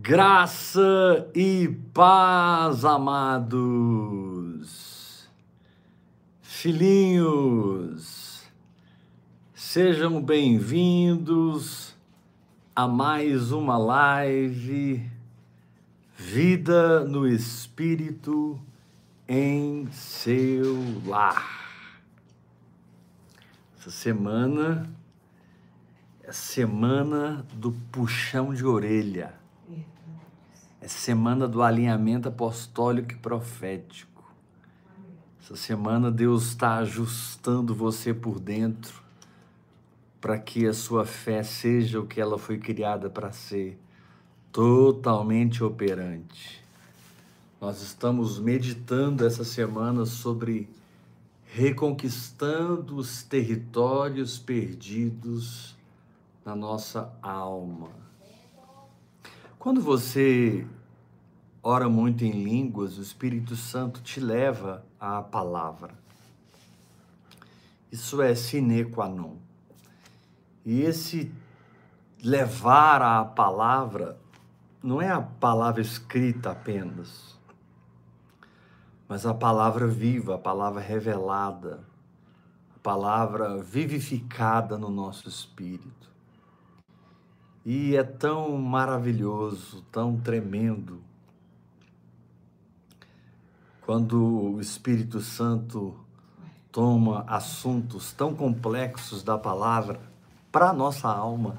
Graça e paz, amados, filhinhos, sejam bem-vindos a mais uma live Vida no Espírito em seu lar. Essa semana é semana do puxão de orelha. É semana do alinhamento apostólico e profético. Essa semana Deus está ajustando você por dentro para que a sua fé seja o que ela foi criada para ser, totalmente operante. Nós estamos meditando essa semana sobre reconquistando os territórios perdidos na nossa alma. Quando você ora muito em línguas, o Espírito Santo te leva à palavra. Isso é sine qua non. E esse levar à palavra não é a palavra escrita apenas, mas a palavra viva, a palavra revelada, a palavra vivificada no nosso espírito. E é tão maravilhoso, tão tremendo, quando o Espírito Santo toma assuntos tão complexos da palavra para a nossa alma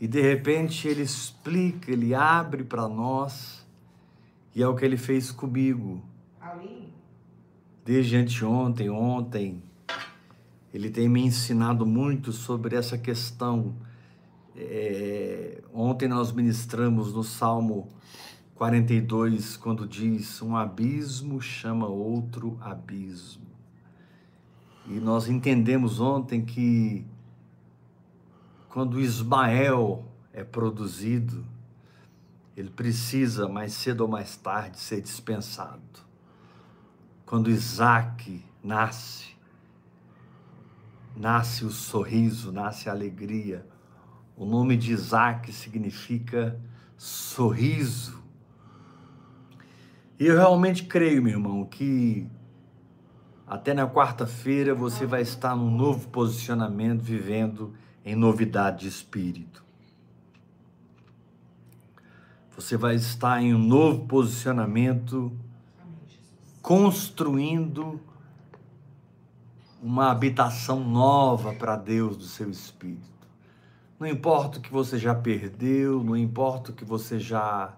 e, de repente, ele explica, ele abre para nós, e é o que ele fez comigo. Desde anteontem, ontem, ele tem me ensinado muito sobre essa questão. Ontem nós ministramos no Salmo 42, quando diz, um abismo chama outro abismo. E nós entendemos ontem que quando Ismael é produzido, ele precisa, mais cedo ou mais tarde, ser dispensado. Quando Isaac nasce, nasce o sorriso, nasce a alegria. O nome de Isaac significa sorriso. E eu realmente creio, meu irmão, que até na quarta-feira você vai estar num novo posicionamento, vivendo em novidade de espírito. Você vai estar em um novo posicionamento, construindo uma habitação nova para Deus do seu espírito. Não importa o que você já perdeu, não importa o que você já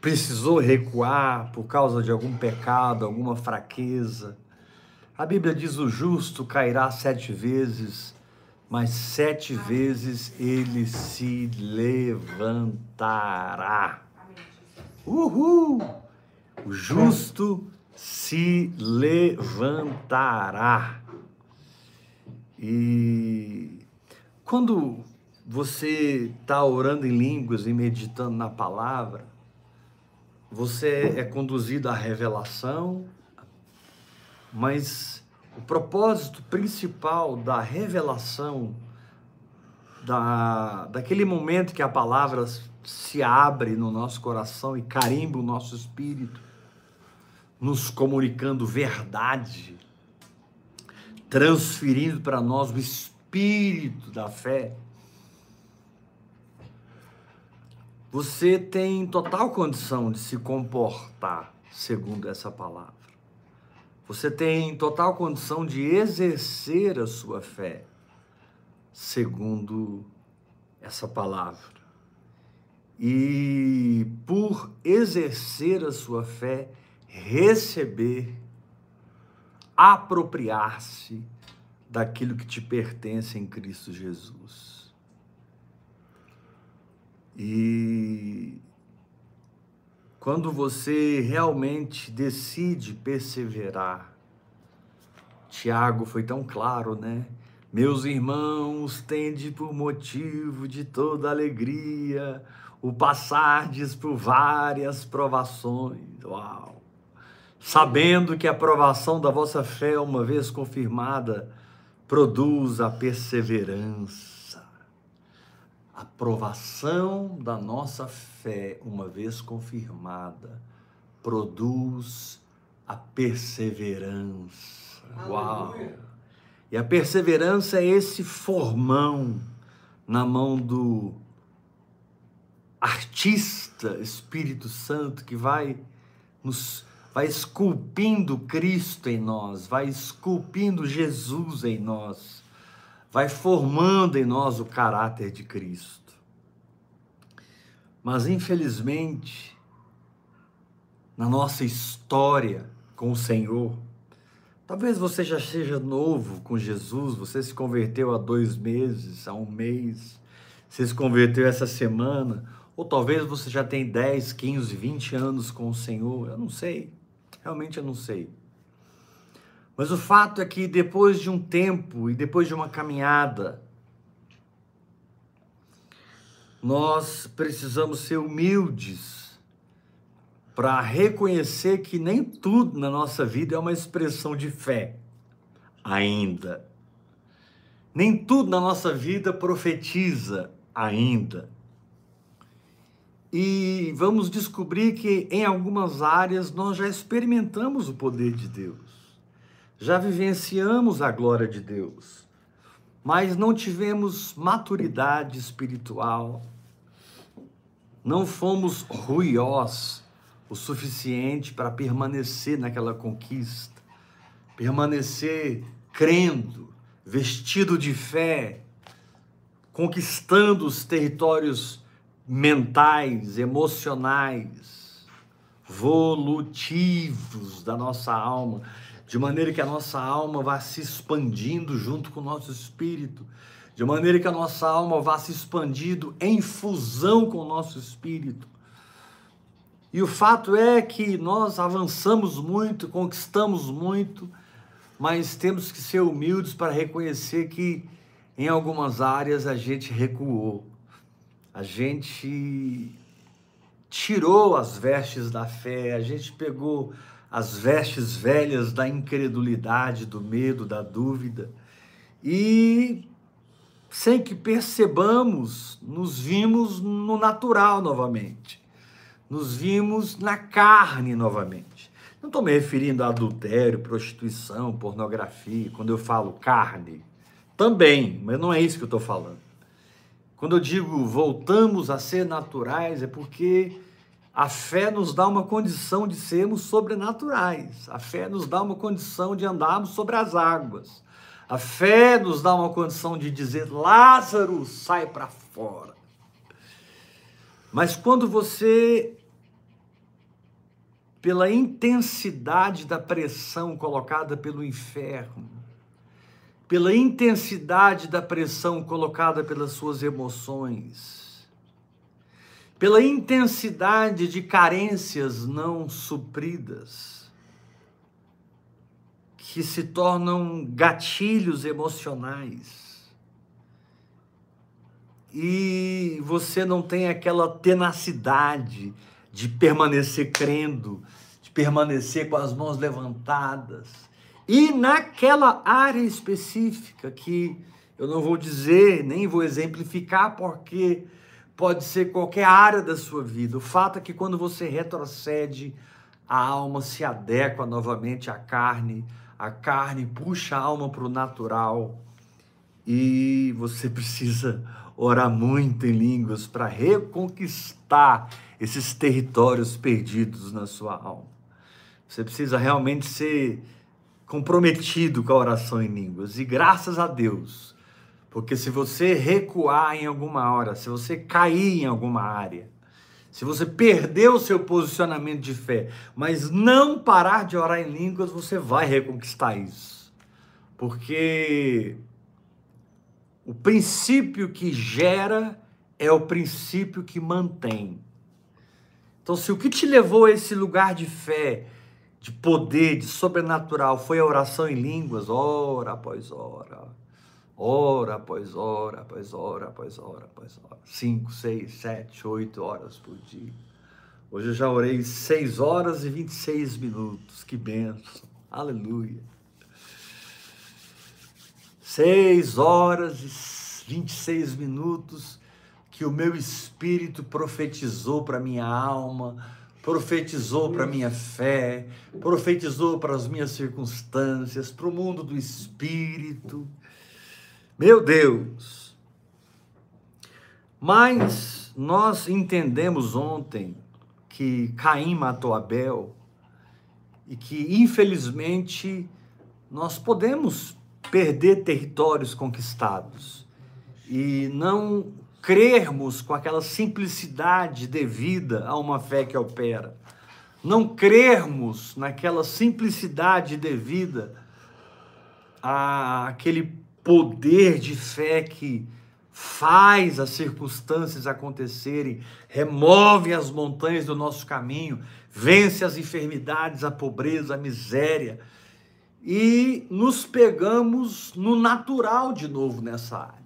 precisou recuar por causa de algum pecado, alguma fraqueza. A Bíblia diz, o justo cairá 7 vezes, mas 7 vezes ele se levantará. Uhul! O justo se levantará. E quando você está orando em línguas e meditando na palavra, você é conduzido à revelação, mas o propósito principal da revelação, daquele momento que a palavra se abre no nosso coração e carimba o nosso espírito, nos comunicando verdade, transferindo para nós o Espírito da fé, você tem total condição de se comportar segundo essa palavra. Você tem total condição de exercer a sua fé segundo essa palavra. E por exercer a sua fé, receber, apropriar-se daquilo que te pertence em Cristo Jesus. E quando você realmente decide perseverar, Tiago foi tão claro, né? Meus irmãos, tende por motivo de toda alegria o passardes por várias provações. Uau! Sabendo que a provação da vossa fé, uma vez confirmada, produz a perseverança. a provação da nossa fé, uma vez confirmada, produz a perseverança. Uau! E a perseverança é esse formão na mão do artista Espírito Santo, que vai esculpindo Cristo em nós, vai esculpindo Jesus em nós, vai formando em nós o caráter de Cristo. Mas, infelizmente, na nossa história com o Senhor, talvez você já seja novo com Jesus, você se converteu há 2 meses, há 1 mês, você se converteu essa semana, ou talvez você já tem 10, 15, 20 anos com o Senhor, eu não sei, realmente eu não sei. Mas o fato é que depois de um tempo e depois de uma caminhada, nós precisamos ser humildes para reconhecer que nem tudo na nossa vida é uma expressão de fé, ainda. Nem tudo na nossa vida profetiza, ainda. E vamos descobrir que em algumas áreas nós já experimentamos o poder de Deus. Já vivenciamos a glória de Deus, mas não tivemos maturidade espiritual, não fomos ruiós o suficiente para permanecer naquela conquista, permanecer crendo, vestido de fé, conquistando os territórios mentais, emocionais, volitivos da nossa alma, de maneira que a nossa alma vá se expandindo junto com o nosso espírito, de maneira que a nossa alma vá se expandindo em fusão com o nosso espírito. E o fato é que nós avançamos muito, conquistamos muito, mas temos que ser humildes para reconhecer que em algumas áreas a gente recuou, a gente tirou as vestes da fé, a gente pegou as vestes velhas da incredulidade, do medo, da dúvida, e sem que percebamos, nos vimos no natural novamente, nos vimos na carne novamente. Não estou me referindo a adultério, prostituição, pornografia, quando eu falo carne, também, mas não é isso que eu estou falando. Quando eu digo voltamos a ser naturais, é porque a fé nos dá uma condição de sermos sobrenaturais. A fé nos dá uma condição de andarmos sobre as águas. A fé nos dá uma condição de dizer, Lázaro, sai para fora. Mas quando você, pela intensidade da pressão colocada pelo inferno, pela intensidade da pressão colocada pelas suas emoções, pela intensidade de carências não supridas, que se tornam gatilhos emocionais, e você não tem aquela tenacidade de permanecer crendo, de permanecer com as mãos levantadas, e naquela área específica que eu não vou dizer, nem vou exemplificar, porque pode ser qualquer área da sua vida. O fato é que quando você retrocede, a alma se adequa novamente à carne. A carne puxa a alma para o natural. E você precisa orar muito em línguas para reconquistar esses territórios perdidos na sua alma. Você precisa realmente ser comprometido com a oração em línguas. E graças a Deus, porque se você recuar em alguma hora, se você cair em alguma área, se você perder o seu posicionamento de fé, mas não parar de orar em línguas, você vai reconquistar isso. Porque o princípio que gera é o princípio que mantém. Então, se o que te levou a esse lugar de fé, de poder, de sobrenatural, foi a oração em línguas, ora após ora, hora após hora, após hora, após hora, após hora. 5, 6, 7, 8 horas por dia. Hoje eu já orei 6 horas e 26 minutos. Que bênção. Aleluia. 6 horas e 26 minutos que o meu espírito profetizou para a minha alma, profetizou para a minha fé, profetizou para as minhas circunstâncias, para o mundo do espírito. Meu Deus! Mas nós entendemos ontem que Caim matou Abel e que, infelizmente, nós podemos perder territórios conquistados e não crermos com aquela simplicidade devida a uma fé que opera, não crermos naquela simplicidade devida àquele poder de fé que faz as circunstâncias acontecerem, remove as montanhas do nosso caminho, vence as enfermidades, a pobreza, a miséria, e nos pegamos no natural de novo nessa área.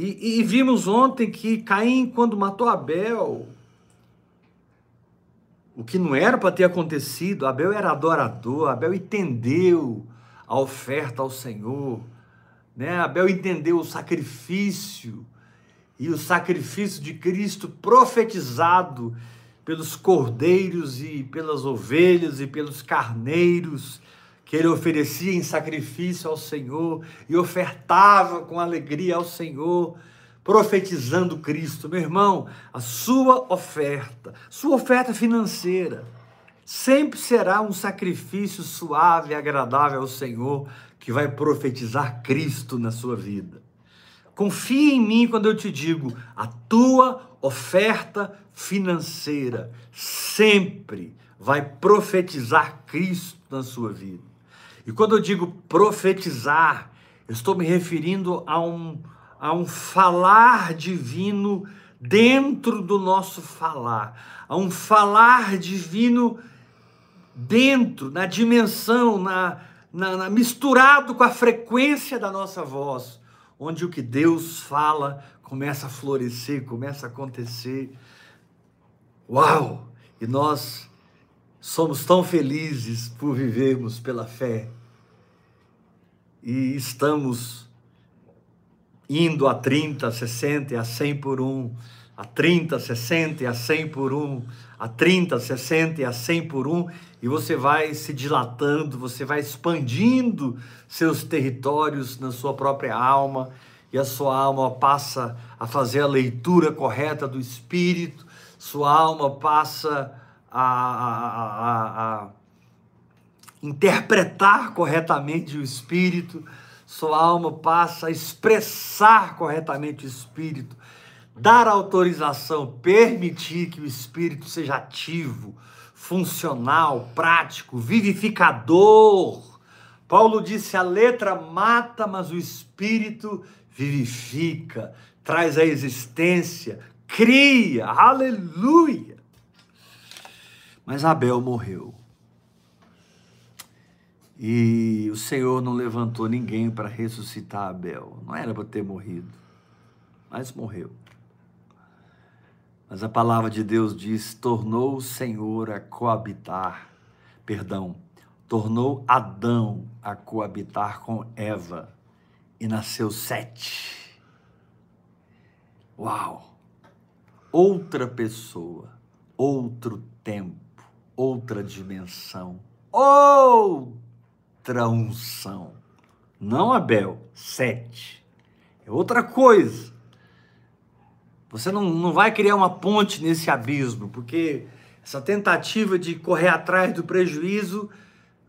E vimos ontem que Caim, quando matou Abel, o que não era para ter acontecido, Abel era adorador, Abel entendeu a oferta ao Senhor, né? Abel entendeu o sacrifício de Cristo profetizado pelos cordeiros e pelas ovelhas e pelos carneiros, que ele oferecia em sacrifício ao Senhor e ofertava com alegria ao Senhor, profetizando Cristo. Meu irmão, a sua oferta financeira, sempre será um sacrifício suave e agradável ao Senhor, que vai profetizar Cristo na sua vida. Confia em mim quando eu te digo, a tua oferta financeira sempre vai profetizar Cristo na sua vida. E quando eu digo profetizar, eu estou me referindo a um falar divino dentro do nosso falar, a um falar divino dentro, na dimensão, misturado com a frequência da nossa voz, onde o que Deus fala começa a florescer, começa a acontecer. Uau! E nós somos tão felizes por vivermos pela fé e estamos indo a 30, 60, a 100 por 1, a 30, 60, a 100 por 1, a 30, 60, a 100 por 1, e você vai se dilatando, você vai expandindo seus territórios na sua própria alma, e a sua alma passa a fazer a leitura correta do Espírito, sua alma passa a interpretar corretamente o Espírito, sua alma passa a expressar corretamente o Espírito, dar autorização, permitir que o Espírito seja ativo, funcional, prático, vivificador. Paulo disse, a letra mata, mas o Espírito vivifica, traz a existência, cria, aleluia. Mas Abel morreu. E o Senhor não levantou ninguém para ressuscitar Abel. Não era para ter morrido, mas morreu. Mas a palavra de Deus diz, tornou o Senhor a coabitar, tornou Adão a coabitar com Eva, e nasceu Sete. Uau! Outra pessoa, outro tempo, outra dimensão, outra unção. Não Abel, Sete. É outra coisa. Você não vai criar uma ponte nesse abismo, porque essa tentativa de correr atrás do prejuízo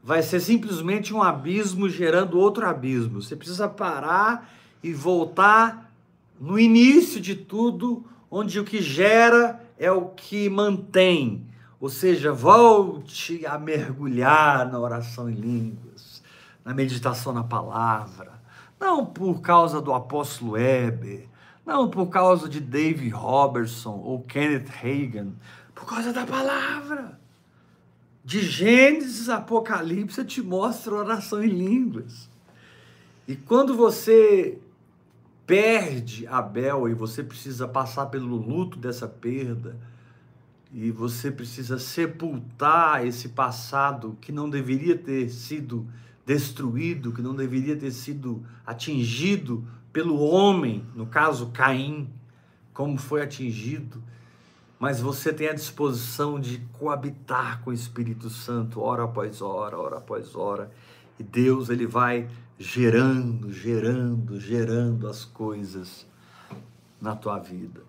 vai ser simplesmente um abismo gerando outro abismo. Você precisa parar e voltar no início de tudo, onde o que gera é o que mantém. Ou seja, volte a mergulhar na oração em línguas, na meditação na palavra, não por causa do apóstolo Heber, não por causa de Dave Robertson ou Kenneth Hagin, por causa da palavra. De Gênesis a Apocalipse, eu te mostro oração em línguas. E quando você perde Abel e você precisa passar pelo luto dessa perda, e você precisa sepultar esse passado que não deveria ter sido destruído, que não deveria ter sido atingido pelo homem, no caso Caim, como foi atingido, mas você tem a disposição de coabitar com o Espírito Santo, hora após hora, e Deus, ele vai gerando, gerando, gerando as coisas na tua vida.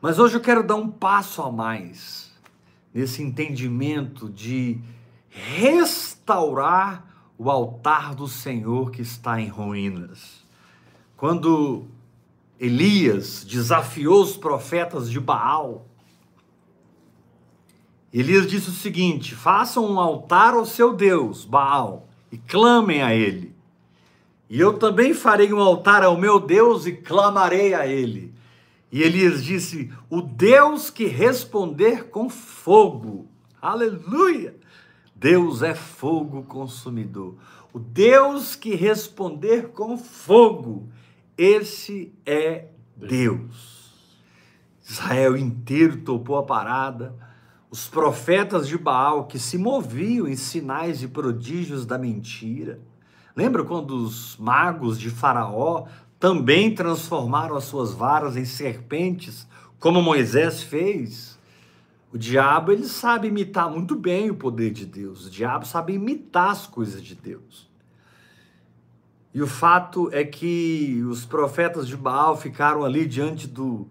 Mas hoje eu quero dar um passo a mais, nesse entendimento de restaurar o altar do Senhor que está em ruínas. Quando Elias desafiou os profetas de Baal, Elias disse o seguinte: façam um altar ao seu Deus, Baal, e clamem a ele. E eu também farei um altar ao meu Deus e clamarei a ele. E Elias disse: o Deus que responder com fogo. Aleluia! Deus é fogo consumidor. O Deus que responder com fogo. Esse é Deus. Israel inteiro topou a parada. Os profetas de Baal que se moviam em sinais e prodígios da mentira. Lembra quando os magos de Faraó também transformaram as suas varas em serpentes, como Moisés fez? O diabo, ele sabe imitar muito bem o poder de Deus. O diabo sabe imitar as coisas de Deus. E o fato é que os profetas de Baal ficaram ali diante do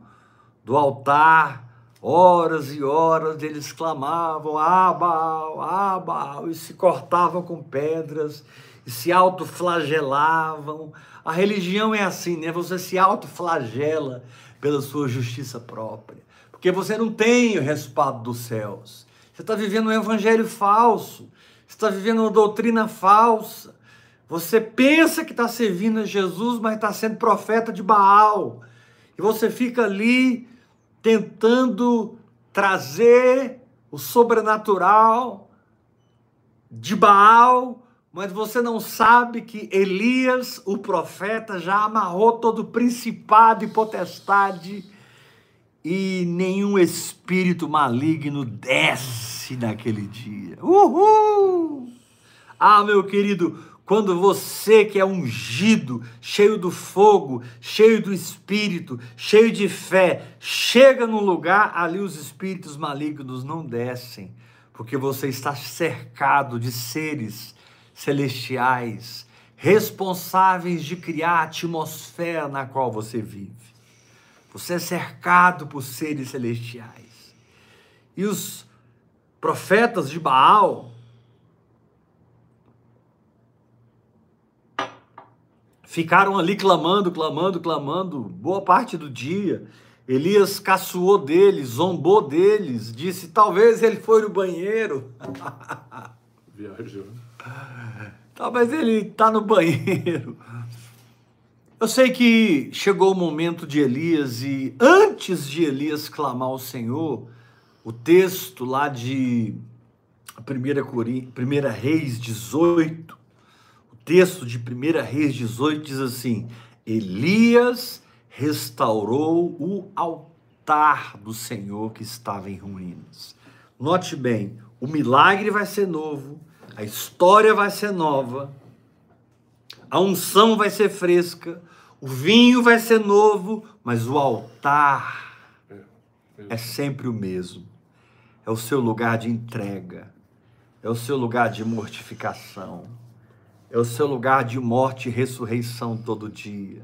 altar, horas e horas, eles clamavam: ah, Baal, ah, Baal, e se cortavam com pedras, e se autoflagelavam. A religião é assim, né? Você se autoflagela pela sua justiça própria, porque você não tem o respaldo dos céus. Você está vivendo um evangelho falso, você está vivendo uma doutrina falsa. Você pensa que está servindo a Jesus, mas está sendo profeta de Baal. E você fica ali tentando trazer o sobrenatural de Baal, mas você não sabe que Elias, o profeta, já amarrou todo principado e potestade, e nenhum espírito maligno desce naquele dia. Uhul! Ah, meu querido, quando você que é ungido, cheio do fogo, cheio do Espírito, cheio de fé, chega num lugar, ali os espíritos malignos não descem, porque você está cercado de seres celestiais, responsáveis de criar a atmosfera na qual você vive. Você é cercado por seres celestiais. E os profetas de Baal ficaram ali clamando, clamando, clamando, boa parte do dia. Elias caçoou deles, zombou deles, disse: talvez ele foi no banheiro. Viajou. Talvez ele está no banheiro. Eu sei que chegou o momento de Elias, e antes de Elias clamar ao Senhor, o texto lá de 1 Reis 18, texto de 1 Reis 18 diz assim: Elias restaurou o altar do Senhor que estava em ruínas. Note bem, o milagre vai ser novo, a história vai ser nova, a unção vai ser fresca, o vinho vai ser novo, mas o altar é sempre o mesmo. É o seu lugar de entrega, é o seu lugar de mortificação, é o seu lugar de morte e ressurreição todo dia.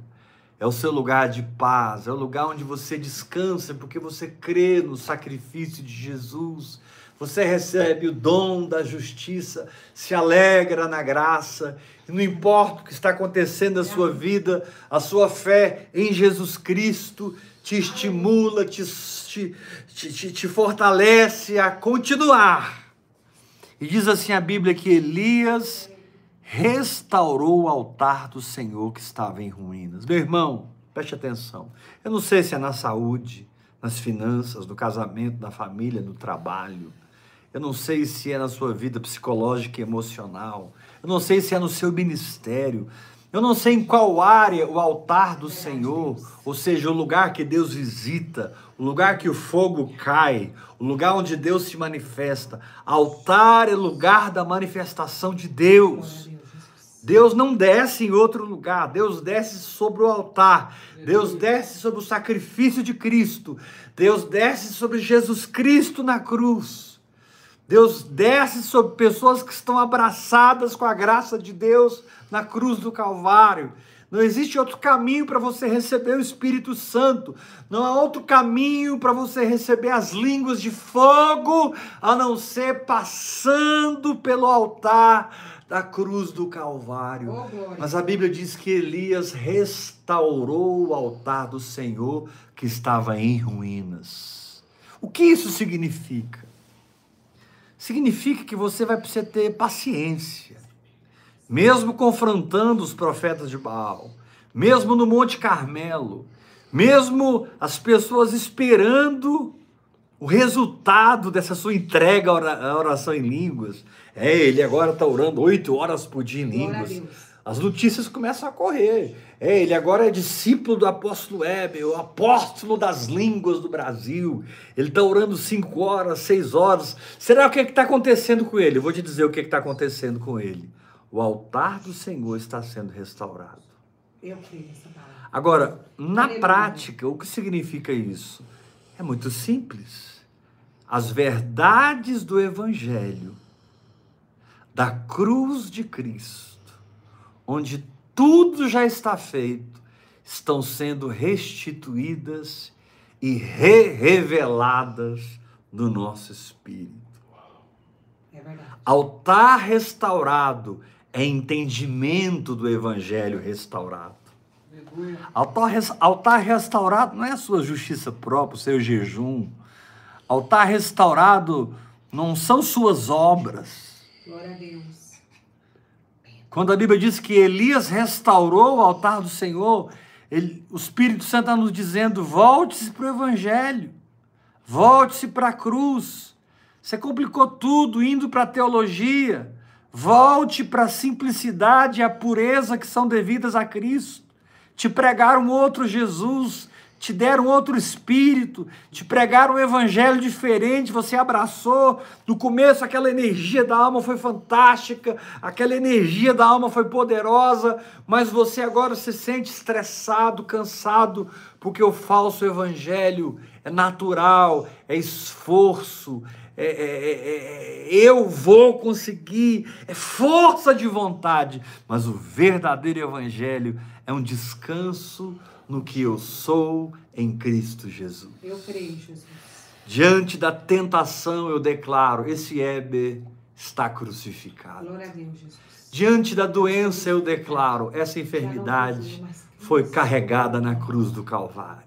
É o seu lugar de paz, é o lugar onde você descansa, porque você crê no sacrifício de Jesus. Você recebe o dom da justiça, se alegra na graça. E não importa o que está acontecendo na sua vida, a sua fé em Jesus Cristo te estimula, te fortalece a continuar. E diz assim a Bíblia que Elias restaurou o altar do Senhor que estava em ruínas. Meu irmão, preste atenção. Eu não sei se é na saúde, nas finanças, no casamento, na família, no trabalho. Eu não sei se é na sua vida psicológica e emocional. Eu não sei se é no seu ministério. Eu não sei em qual área o altar do Senhor, ou seja, o lugar que Deus visita, o lugar que o fogo cai, o lugar onde Deus se manifesta. Altar é lugar da manifestação de Deus. Deus não desce em outro lugar, Deus desce sobre o altar, Deus desce sobre o sacrifício de Cristo, Deus desce sobre Jesus Cristo na cruz, Deus desce sobre pessoas que estão abraçadas com a graça de Deus na cruz do Calvário. Não existe outro caminho para você receber o Espírito Santo. Não há outro caminho para você receber as línguas de fogo, a não ser passando pelo altar da cruz do Calvário. Oh, mas a Bíblia diz que Elias restaurou o altar do Senhor que estava em ruínas. O que isso significa? Significa que você vai precisar ter paciência. Mesmo confrontando os profetas de Baal, mesmo no Monte Carmelo, mesmo as pessoas esperando o resultado dessa sua entrega à oração em línguas. É, ele agora está orando 8 horas por dia em línguas. As notícias começam a correr. É, ele agora é discípulo do apóstolo Heber, o apóstolo das línguas do Brasil. Ele está orando 5 horas, 6 horas. Será o que está acontecendo com ele? Eu vou te dizer o que está acontecendo com ele. O altar do Senhor está sendo restaurado. Eu creio nessa palavra. Agora, na prática, o que significa isso? É muito simples. As verdades do Evangelho, da cruz de Cristo, onde tudo já está feito, estão sendo restituídas e reveladas no nosso espírito. É verdade. Altar restaurado é entendimento do Evangelho restaurado. Altar restaurado não é a sua justiça própria, o seu jejum. Altar restaurado não são suas obras. Glória a Deus. Quando a Bíblia diz que Elias restaurou o altar do Senhor, o Espírito Santo está nos dizendo: volte-se para o Evangelho, volte-se para a cruz. Você complicou tudo indo para a teologia. Volte para a simplicidade e a pureza que são devidas a Cristo. Te pregaram outro Jesus, te deram outro Espírito, te pregaram um Evangelho diferente, você abraçou. No começo aquela energia da alma foi fantástica, aquela energia da alma foi poderosa, mas você agora se sente estressado, cansado, porque o falso Evangelho é natural, é esforço, eu vou conseguir, é força de vontade. Mas o verdadeiro Evangelho é um descanso no que eu sou em Cristo Jesus. Eu creio, Jesus. Diante da tentação, eu declaro: esse Heber está crucificado. Glória a Deus, Jesus. Diante da doença, eu declaro: essa enfermidade foi carregada na cruz do Calvário.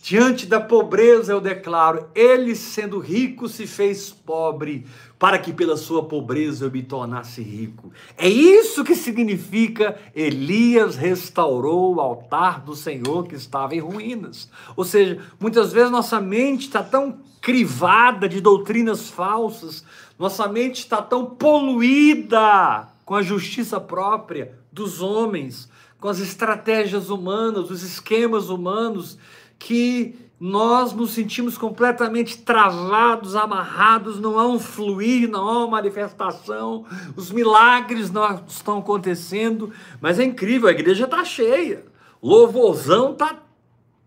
Diante da pobreza, eu declaro: ele, sendo rico, se fez pobre, para que pela sua pobreza eu me tornasse rico. É isso que significa Elias restaurou o altar do Senhor que estava em ruínas. Ou seja, muitas vezes nossa mente está tão crivada de doutrinas falsas, nossa mente está tão poluída com a justiça própria dos homens, com as estratégias humanas, os esquemas humanos, que nós nos sentimos completamente travados, amarrados, não há um fluir, não há uma manifestação, os milagres não estão acontecendo. Mas é incrível, a igreja está cheia, louvorzão está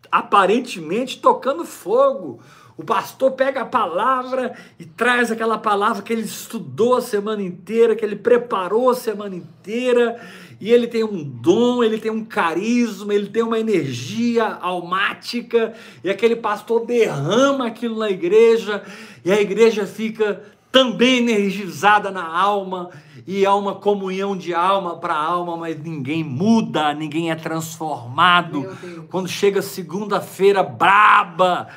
aparentemente tocando fogo, o pastor pega a palavra e traz aquela palavra que ele estudou a semana inteira, que ele preparou a semana inteira, e ele tem um dom, ele tem um carisma, ele tem uma energia almática, e aquele pastor derrama aquilo na igreja, e a igreja fica também energizada na alma, e há uma comunhão de alma para alma, mas ninguém muda, ninguém é transformado. Quando chega segunda-feira braba,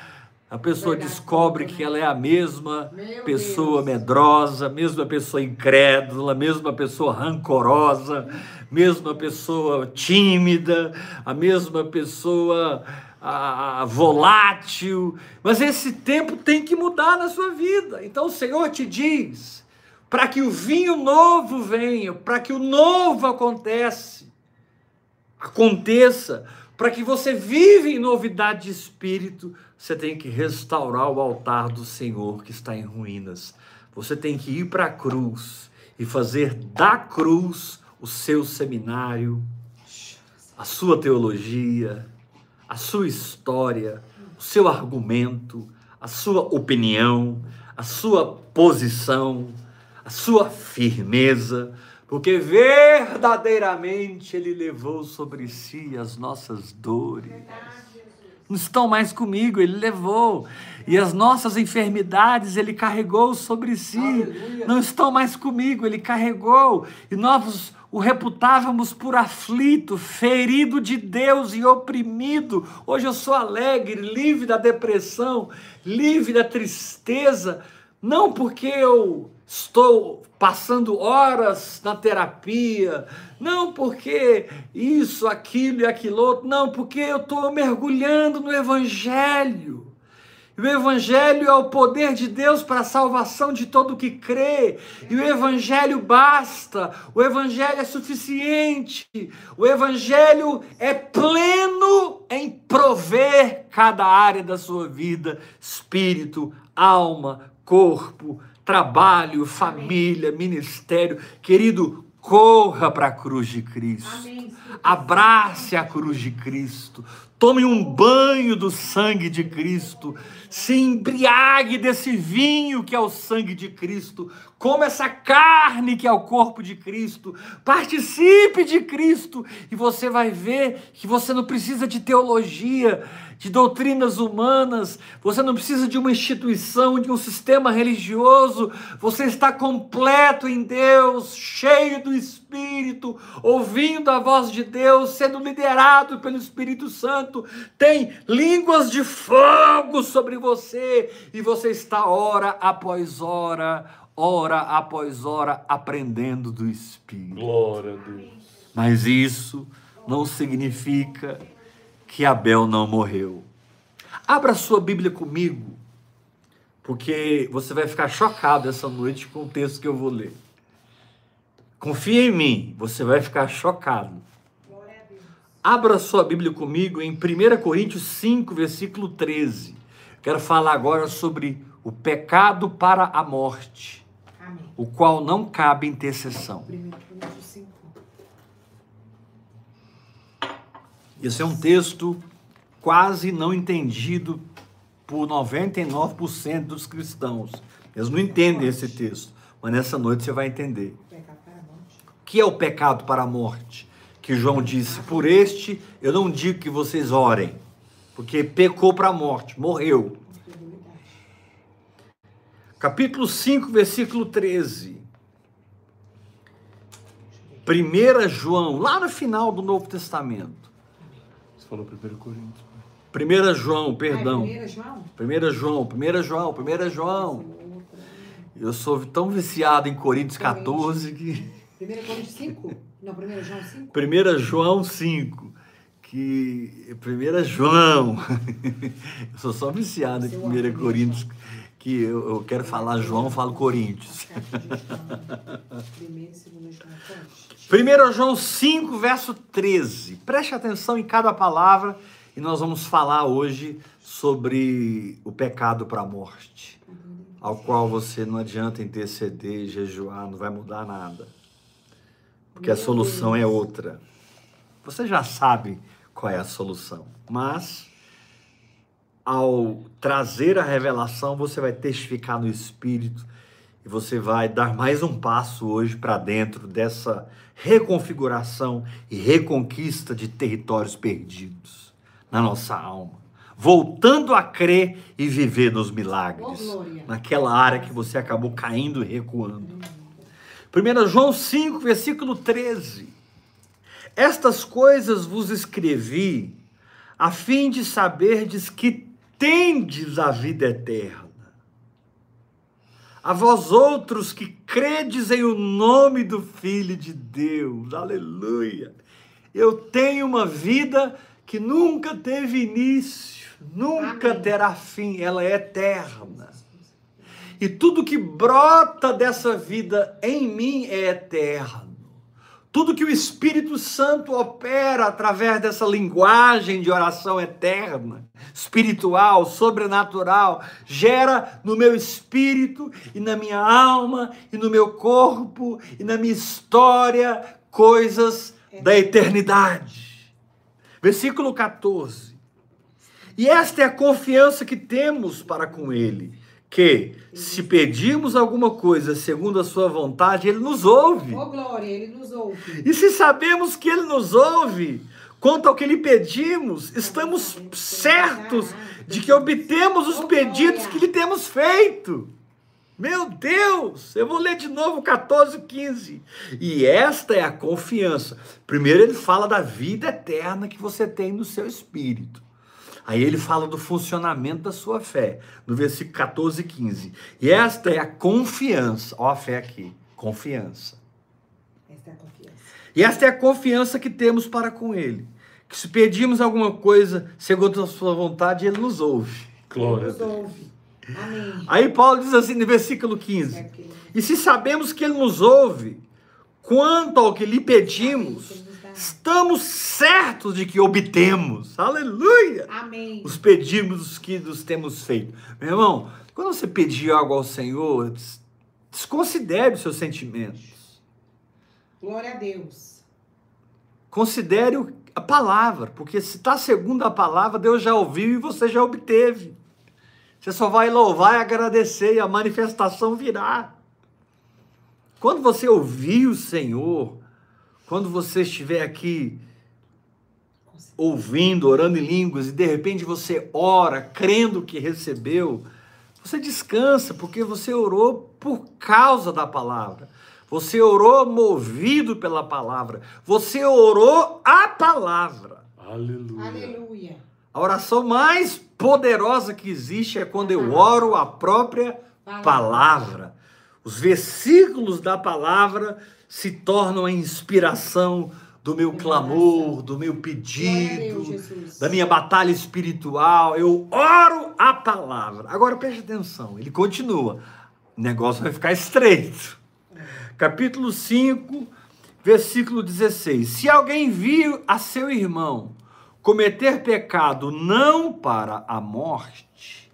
a pessoa descobre que ela é a mesma pessoa medrosa, mesma pessoa incrédula, mesma pessoa rancorosa, mesma pessoa tímida, a mesma pessoa volátil. Mas esse tempo tem que mudar na sua vida. Então o Senhor te diz, para que o vinho novo venha, para que o novo aconteça, para que você viva em novidade de espírito, você tem que restaurar o altar do Senhor que está em ruínas. Você tem que ir para a cruz e fazer da cruz o seu seminário, a sua teologia, a sua história, o seu argumento, a sua opinião, a sua posição, a sua firmeza, porque verdadeiramente ele levou sobre si as nossas dores. Não estão mais comigo, ele levou. E as nossas enfermidades ele carregou sobre si. Aleluia. Não estão mais comigo, ele carregou. E nós o reputávamos por aflito, ferido de Deus e oprimido. Hoje eu sou alegre, livre da depressão, livre da tristeza. Não porque eu estou passando horas na terapia, não porque isso, aquilo e aquilo outro, não, porque eu estou mergulhando no Evangelho. E o Evangelho é o poder de Deus para a salvação de todo que crê, e o Evangelho basta, o Evangelho é suficiente, o Evangelho é pleno em prover cada área da sua vida, espírito, alma, corpo, trabalho, família, ministério. Querido, corra para a cruz de Cristo. Amém. Abrace a cruz de Cristo. Tome um banho do sangue de Cristo. Se embriague desse vinho que é o sangue de Cristo. Coma essa carne que é o corpo de Cristo. Participe de Cristo. E você vai ver que você não precisa de teologia, de doutrinas humanas. Você não precisa de uma instituição, de um sistema religioso. Você está completo em Deus, cheio do Espírito, ouvindo a voz de Deus, sendo liderado pelo Espírito Santo. Tem línguas de fogo sobre você e você está hora após hora, aprendendo do Espírito. Glória a Deus. Mas isso não significa que Abel não morreu. Abra sua Bíblia comigo, porque você vai ficar chocado essa noite com o texto que eu vou ler. Confia em mim, você vai ficar chocado. Abra sua Bíblia comigo em 1 Coríntios 5, versículo 13. Quero falar agora sobre o pecado para a morte, amém, o qual não cabe intercessão. 1 Coríntios 5. Esse é um texto quase não entendido por 99% dos cristãos. Eles não entendem esse texto, mas nessa noite você vai entender. O que é o pecado para a morte? Que João disse, por este eu não digo que vocês orem, porque pecou para a morte, morreu. Capítulo 5, versículo 13. 1 João, lá no final do Novo Testamento. Falou 1 Coríntios. 1 João, perdão. 1 João. Eu sou tão viciado em Coríntios 14 que... 1 Coríntios 5? Não, 1 João 5. 1 João 5. Que... 1 João. Eu sou só viciado em 1 Coríntios. Que eu quero falar João, falo Coríntios. 1 João 5, verso 13. Preste atenção em cada palavra e nós vamos falar hoje sobre o pecado para a morte, ao qual você não adianta interceder, jejuar, não vai mudar nada, porque a solução é outra. Você já sabe qual é a solução, mas ao trazer a revelação, você vai testificar no Espírito e você vai dar mais um passo hoje para dentro dessa reconfiguração e reconquista de territórios perdidos na nossa alma, voltando a crer e viver nos milagres, naquela área que você acabou caindo e recuando. 1 João 5, versículo 13. Estas coisas vos escrevi a fim de saberdes que tendes a vida eterna. A vós outros que credes em o nome do Filho de Deus, aleluia, eu tenho uma vida que nunca teve início, nunca amém, terá fim, ela é eterna, e tudo que brota dessa vida em mim é eterno, tudo que o Espírito Santo opera através dessa linguagem de oração eterna, espiritual, sobrenatural, gera no meu espírito e na minha alma e no meu corpo e na minha história coisas da eternidade. Versículo 14. E esta é a confiança que temos para com Ele, que se pedirmos alguma coisa segundo a sua vontade, Ele nos ouve. Oh, glória, Ele nos ouve. E se sabemos que Ele nos ouve, quanto ao que lhe pedimos, estamos certos de que obtemos os pedidos que lhe temos feito. Meu Deus, eu vou ler de novo 14, 15. E esta é a confiança. Primeiro ele fala da vida eterna que você tem no seu espírito. Aí ele fala do funcionamento da sua fé, no versículo 14, 15. E esta é a confiança. Ó a fé aqui, confiança. Esta é a confiança. E esta é a confiança que temos para com ele. Que se pedirmos alguma coisa, segundo a sua vontade, ele nos ouve. Glória a Deus. Ele nos ouve. Amém. Aí Paulo diz assim no versículo 15, e se sabemos que ele nos ouve, quanto ao que lhe pedimos, estamos certos de que obtemos, aleluia, amém, os pedidos que nos temos feito. Meu irmão, quando você pedir algo ao Senhor, desconsidere os seus sentimentos. Glória a Deus. Considere a palavra, porque se está segundo a palavra, Deus já ouviu e você já obteve. Você só vai louvar e agradecer, e a manifestação virá. Quando você ouvir o Senhor, quando você estiver aqui ouvindo, orando em línguas, e de repente você ora, crendo que recebeu, você descansa, porque você orou por causa da palavra. Você orou movido pela palavra. Você orou a palavra. Aleluia. Aleluia. A oração mais poderosa que existe é quando eu oro a própria palavra. Os versículos da palavra se tornam a inspiração do meu clamor, do meu pedido, da minha batalha espiritual. Eu oro a palavra. Agora preste atenção, ele continua. O negócio vai ficar estreito. Capítulo 5, versículo 16. Se alguém vir a seu irmão cometer pecado não para a morte,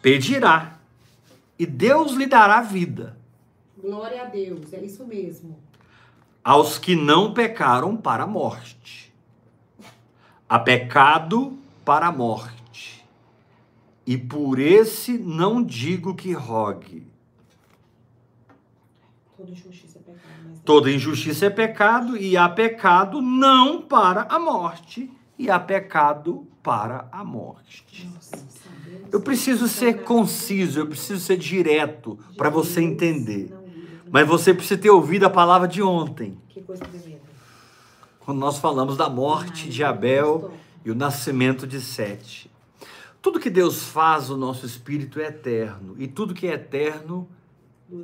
pedirá, e Deus lhe dará vida. Glória a Deus, é isso mesmo. Aos que não pecaram para a morte. Há pecado para a morte, e por esse não digo que rogue. Toda injustiça é pecado, mas... Toda injustiça é pecado, e há pecado não para a morte, e há pecado para a morte. Nossa, eu preciso ser conciso, eu preciso ser direto para você entender. Mas você precisa ter ouvido a palavra de ontem. Que coisa tremenda. Quando nós falamos da morte de Abel e o nascimento de Sete. Tudo que Deus faz, o nosso espírito é eterno, e tudo que é eterno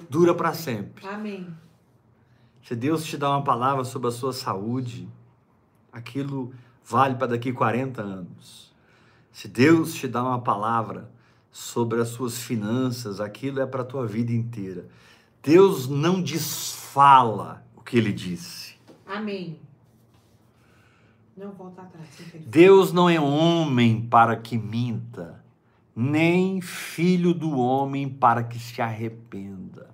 dura para sempre. Amém. Se Deus te dá uma palavra sobre a sua saúde, aquilo vale para daqui 40 anos. Se Deus te dá uma palavra sobre as suas finanças, aquilo é para a tua vida inteira. Deus não desfala o que Ele disse. Amém. Não volta atrás. Deus não é homem para que minta, nem filho do homem para que se arrependa.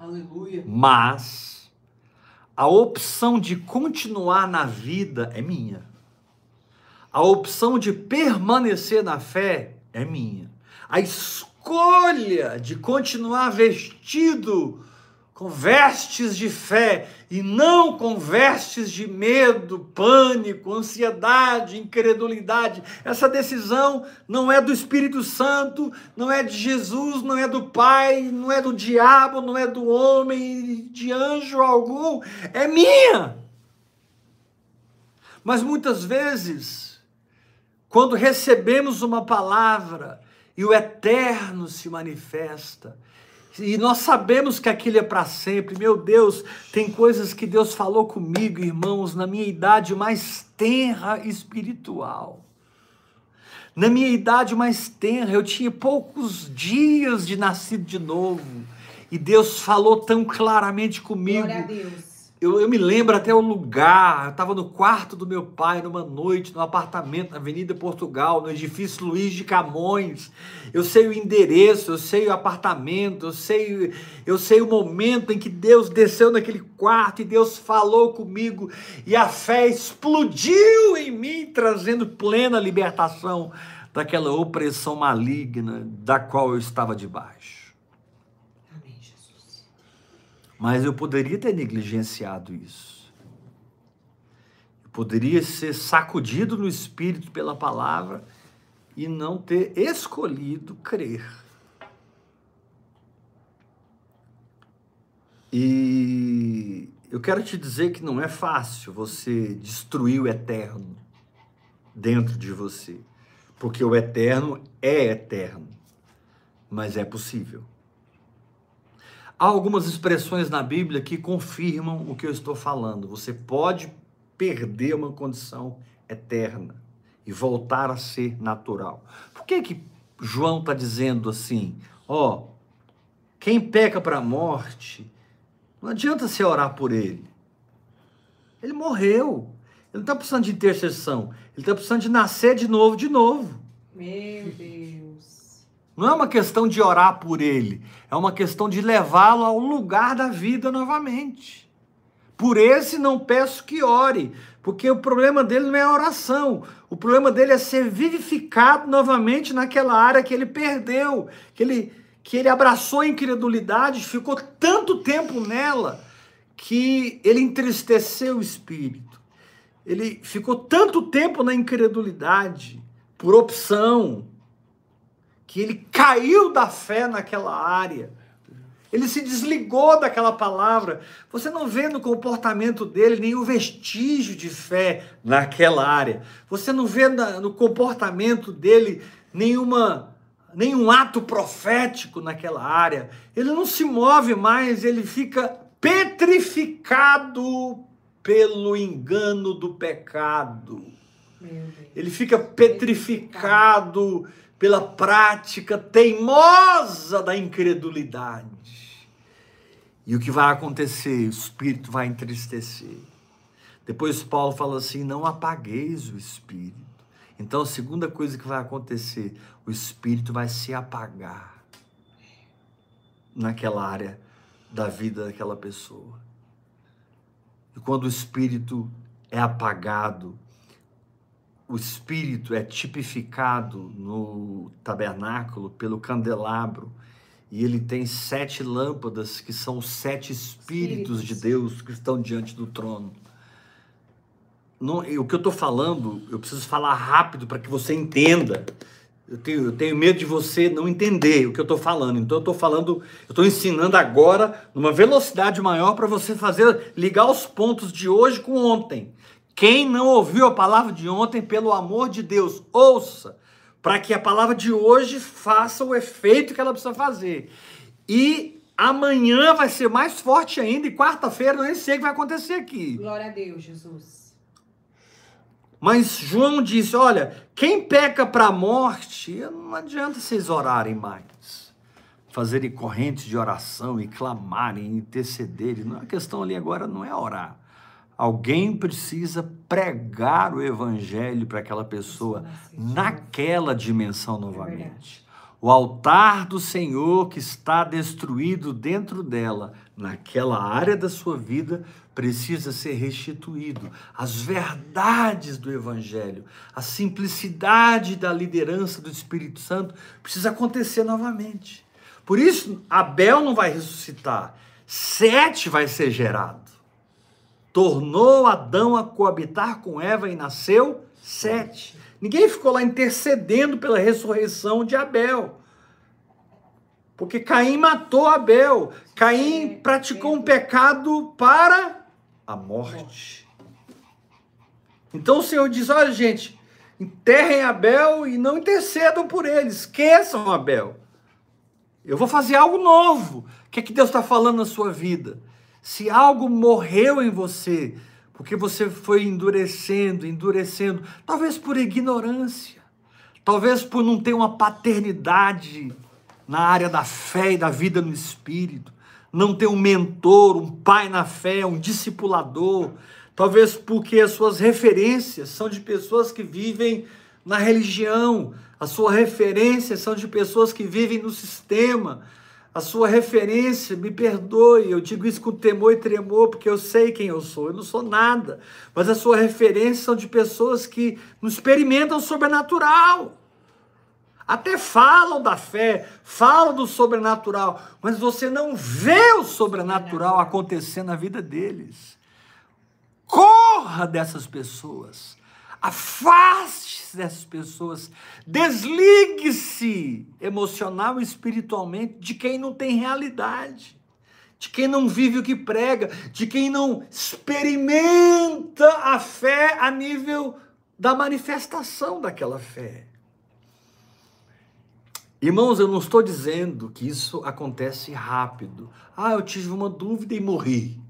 Aleluia. Mas a opção de continuar na vida é minha. A opção de permanecer na fé é minha. A escolha de continuar vestido com vestes de fé e não com vestes de medo, pânico, ansiedade, incredulidade. Essa decisão não é do Espírito Santo, não é de Jesus, não é do Pai, não é do diabo, não é do homem, de anjo algum, é minha. Mas muitas vezes, quando recebemos uma palavra e o eterno se manifesta, e nós sabemos que aquilo é para sempre. Meu Deus, tem coisas que Deus falou comigo, irmãos, na minha idade mais tenra espiritual. Na minha idade mais tenra, eu tinha poucos dias de nascido de novo. E Deus falou tão claramente comigo. Glória a Deus. Eu me lembro até o lugar, eu estava no quarto do meu pai, numa noite, num apartamento, na Avenida Portugal, no edifício Luiz de Camões. Eu sei o endereço, eu sei o apartamento, eu sei o momento em que Deus desceu naquele quarto e Deus falou comigo e a fé explodiu em mim, trazendo plena libertação daquela opressão maligna da qual eu estava debaixo. Mas eu poderia ter negligenciado isso. Eu poderia ser sacudido no espírito pela palavra e não ter escolhido crer. E eu quero te dizer que não é fácil você destruir o eterno dentro de você, porque o eterno é eterno, mas é possível. Há algumas expressões na Bíblia que confirmam o que eu estou falando. Você pode perder uma condição eterna e voltar a ser natural. Por que que João está dizendo assim? Ó, quem peca para a morte, não adianta você orar por ele. Ele morreu. Ele não está precisando de intercessão. Ele está precisando de nascer de novo. Meu Deus. Não é uma questão de orar por ele, é uma questão de levá-lo ao lugar da vida novamente. Por esse não peço que ore, porque o problema dele não é a oração, o problema dele é ser vivificado novamente naquela área que ele perdeu, que ele abraçou a incredulidade, ficou tanto tempo nela, que ele entristeceu o espírito, ele ficou tanto tempo na incredulidade, por opção, que ele caiu da fé naquela área, ele se desligou daquela palavra, você não vê no comportamento dele nenhum vestígio de fé naquela área, você não vê no comportamento dele nenhum ato profético naquela área, ele não se move mais, ele fica petrificado pelo engano do pecado, ele fica petrificado pela prática teimosa da incredulidade. E o que vai acontecer? O Espírito vai entristecer. Depois Paulo fala assim, não apagueis o Espírito. Então a segunda coisa que vai acontecer, o Espírito vai se apagar naquela área da vida daquela pessoa. E quando o Espírito é apagado, o Espírito é tipificado no tabernáculo pelo candelabro e ele tem 7 lâmpadas que são os 7 Espíritos de Deus que estão diante do trono. Não, o que eu estou falando, eu preciso falar rápido para que você entenda. Eu tenho medo de você não entender o que eu estou falando. Então eu estou ensinando agora numa velocidade maior para você ligar os pontos de hoje com ontem. Quem não ouviu a palavra de ontem, pelo amor de Deus, ouça, para que a palavra de hoje faça o efeito que ela precisa fazer. E amanhã vai ser mais forte ainda, e quarta-feira eu nem sei o que vai acontecer aqui. Glória a Deus, Jesus. Mas João disse, olha, quem peca para a morte, não adianta vocês orarem mais, fazerem correntes de oração e clamarem, intercederem. A questão ali agora não é orar. Alguém precisa pregar o evangelho para aquela pessoa naquela dimensão novamente. O altar do Senhor que está destruído dentro dela, naquela área da sua vida, precisa ser restituído. As verdades do evangelho, a simplicidade da liderança do Espírito Santo precisa acontecer novamente. Por isso, Abel não vai ressuscitar. Sete vai ser gerado. Tornou Adão a coabitar com Eva e nasceu 7. Ninguém ficou lá intercedendo pela ressurreição de Abel. Porque Caim matou Abel. Caim praticou um pecado para a morte. Então o Senhor diz, olha gente, enterrem Abel e não intercedam por ele. Esqueçam Abel. Eu vou fazer algo novo. O que é que Deus está falando na sua vida? Se algo morreu em você, porque você foi endurecendo, talvez por ignorância, talvez por não ter uma paternidade na área da fé e da vida no Espírito, não ter um mentor, um pai na fé, um discipulador, talvez porque as suas referências são de pessoas que vivem na religião, as suas referências são de pessoas que vivem no sistema, a sua referência, me perdoe, eu digo isso com temor e tremor, porque eu sei quem eu não sou nada, mas a sua referência são de pessoas que não experimentam o sobrenatural, até falam da fé, falam do sobrenatural, mas você não vê o sobrenatural acontecer na vida deles. Corra dessas pessoas, afaste-se dessas pessoas, desligue-se emocional e espiritualmente de quem não tem realidade, de quem não vive o que prega, de quem não experimenta a fé a nível da manifestação daquela fé. Irmãos, eu não estou dizendo que isso acontece rápido. Ah, eu tive uma dúvida e morri.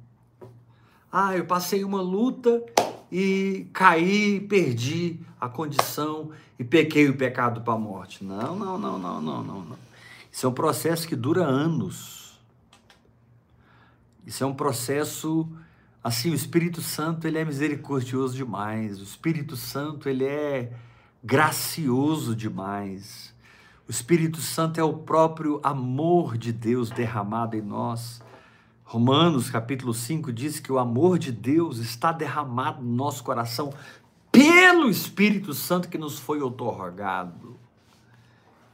Ah, eu passei uma luta e caí, perdi a condição e pequei o pecado para a morte. Não. Isso é um processo que dura anos. Isso é um processo, assim, o Espírito Santo, ele é misericordioso demais. O Espírito Santo, ele é gracioso demais. O Espírito Santo é o próprio amor de Deus derramado em nós. Romanos, capítulo 5, diz que o amor de Deus está derramado no nosso coração pelo Espírito Santo que nos foi outorgado.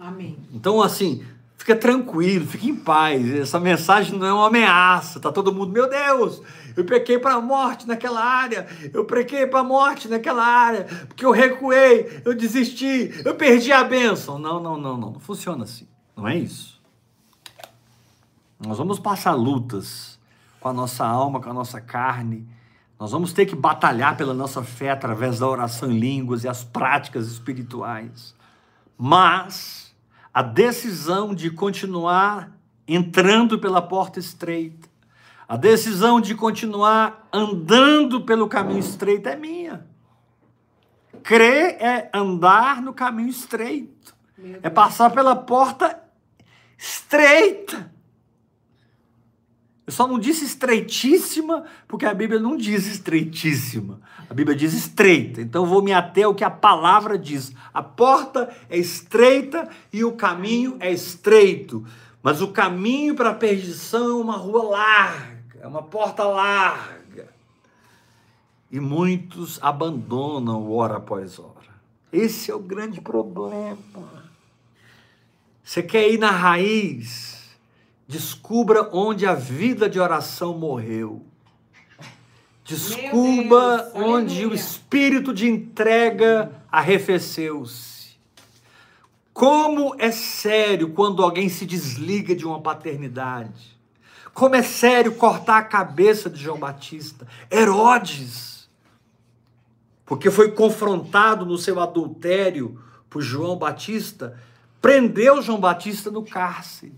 Amém. Então, assim, fica tranquilo, fica em paz. Essa mensagem não é uma ameaça. Está todo mundo, meu Deus, eu pequei para a morte naquela área. Eu pequei para a morte naquela área. Porque eu recuei, eu desisti, eu perdi a bênção. Não. Não funciona assim. Não é isso. Nós vamos passar lutas com a nossa alma, com a nossa carne. Nós vamos ter que batalhar pela nossa fé através da oração em línguas e as práticas espirituais. Mas a decisão de continuar entrando pela porta estreita, a decisão de continuar andando pelo caminho estreito é minha. Crer é andar no caminho estreito, é passar pela porta estreita. Eu só não disse estreitíssima, porque a Bíblia não diz estreitíssima. A Bíblia diz estreita. Então, eu vou me ater ao que a palavra diz. A porta é estreita e o caminho é estreito. Mas o caminho para a perdição é uma rua larga, é uma porta larga. E muitos abandonam hora após hora. Esse é o grande problema. Você quer ir na raiz? Descubra onde a vida de oração morreu. Descubra onde o espírito de entrega arrefeceu-se. Como é sério quando alguém se desliga de uma paternidade. Como é sério cortar a cabeça de João Batista. Herodes, porque foi confrontado no seu adultério por João Batista, prendeu João Batista no cárcere.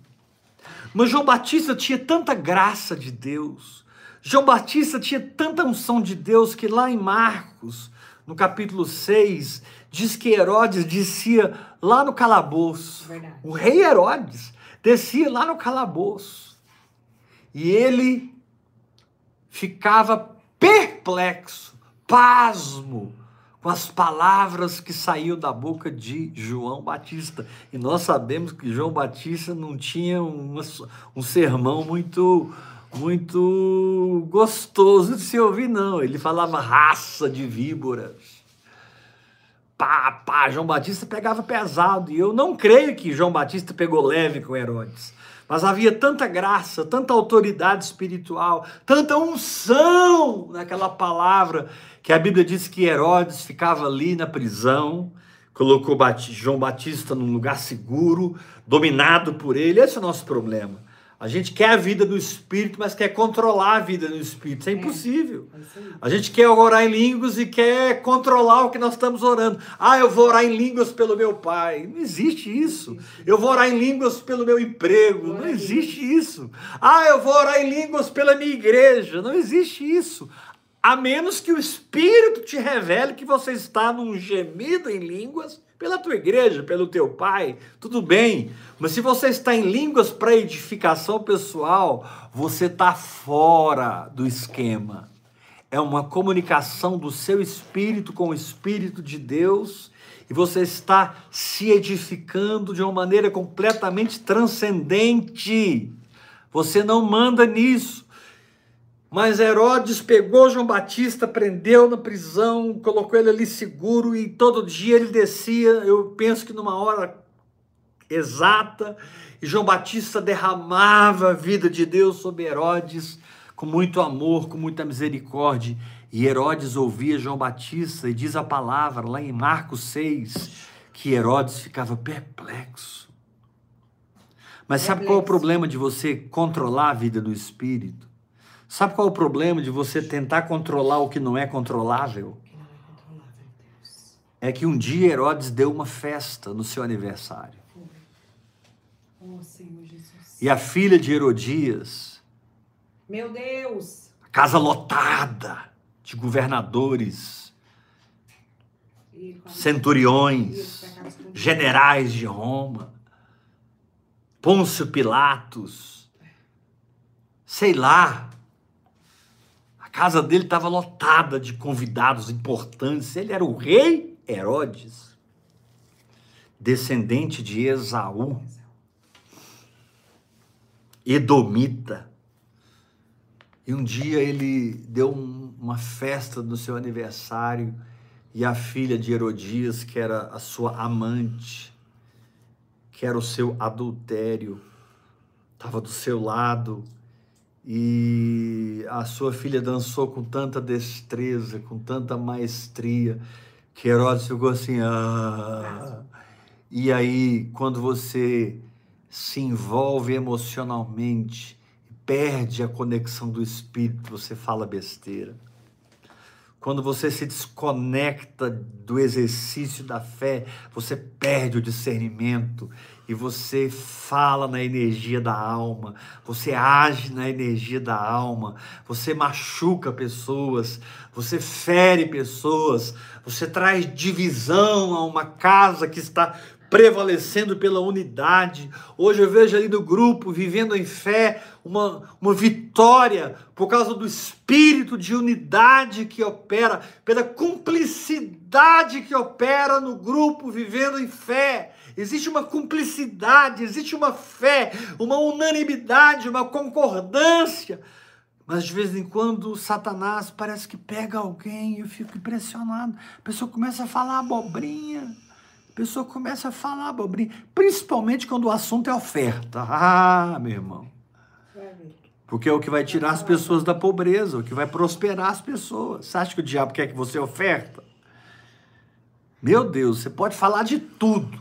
Mas João Batista tinha tanta graça de Deus, João Batista tinha tanta unção de Deus, que lá em Marcos, no capítulo 6, diz que Herodes descia lá no calabouço. Verdade. O rei Herodes descia lá no calabouço, e ele ficava perplexo, pasmo, com as palavras que saíam da boca de João Batista. E nós sabemos que João Batista não tinha um sermão muito gostoso de se ouvir, não. Ele falava raça de víboras. João Batista pegava pesado. E eu não creio que João Batista pegou leve com Herodes. Mas havia tanta graça, tanta autoridade espiritual, tanta unção naquela palavra, que a Bíblia diz que Herodes ficava ali na prisão, colocou João Batista num lugar seguro, dominado por ele. Esse é o nosso problema. A gente quer a vida do Espírito, mas quer controlar a vida do Espírito. Isso é impossível. A gente quer orar em línguas e quer controlar o que nós estamos orando. Ah, eu vou orar em línguas pelo meu pai. Não existe isso. Eu vou orar em línguas pelo meu emprego. Não existe isso. Ah, eu vou orar em línguas pela minha igreja. Não existe isso. A menos que o Espírito te revele que você está num gemido em línguas pela tua igreja, pelo teu pai, tudo bem. Mas se você está em línguas para edificação pessoal, você está fora do esquema. É uma comunicação do seu espírito com o Espírito de Deus e você está se edificando de uma maneira completamente transcendente. Você não manda nisso. Mas Herodes pegou João Batista, prendeu na prisão, colocou ele ali seguro e todo dia ele descia, eu penso que numa hora exata, e João Batista derramava a vida de Deus sobre Herodes com muito amor, com muita misericórdia. E Herodes ouvia João Batista e diz a palavra lá em Marcos 6 que Herodes ficava perplexo. Mas sabe qual é o problema de você controlar a vida do Espírito? Sabe qual é o problema de você tentar controlar o que não é controlável? É que um dia Herodes deu uma festa no seu aniversário. E a filha de Herodias, meu Deus, casa lotada de governadores, centuriões, generais de Roma, Pôncio Pilatos, sei lá. A casa dele estava lotada de convidados importantes. Ele era o rei Herodes, descendente de Esaú, edomita. E um dia ele deu uma festa no seu aniversário e a filha de Herodias, que era a sua amante, que era o seu adultério, estava do seu lado. E a sua filha dançou com tanta destreza, com tanta maestria, que Herodes ficou assim... Ah. E aí, quando você se envolve emocionalmente, perde a conexão do espírito, você fala besteira. Quando você se desconecta do exercício da fé, você perde o discernimento e você fala na energia da alma, você age na energia da alma, você machuca pessoas, você fere pessoas, você traz divisão a uma casa que está prevalecendo pela unidade. Hoje eu vejo ali no grupo, vivendo em fé, uma vitória por causa do espírito de unidade que opera, pela cumplicidade que opera no grupo, vivendo em fé. Existe uma cumplicidade, existe uma fé, uma unanimidade, uma concordância. Mas de vez em quando Satanás parece que pega alguém e eu fico impressionado. A pessoa começa a falar abobrinha. A pessoa começa a falar abobrinha, principalmente quando o assunto é oferta. Ah, meu irmão. Porque é o que vai tirar as pessoas da pobreza, o que vai prosperar as pessoas. Você acha que o diabo quer que você oferta? Meu Deus, você pode falar de tudo,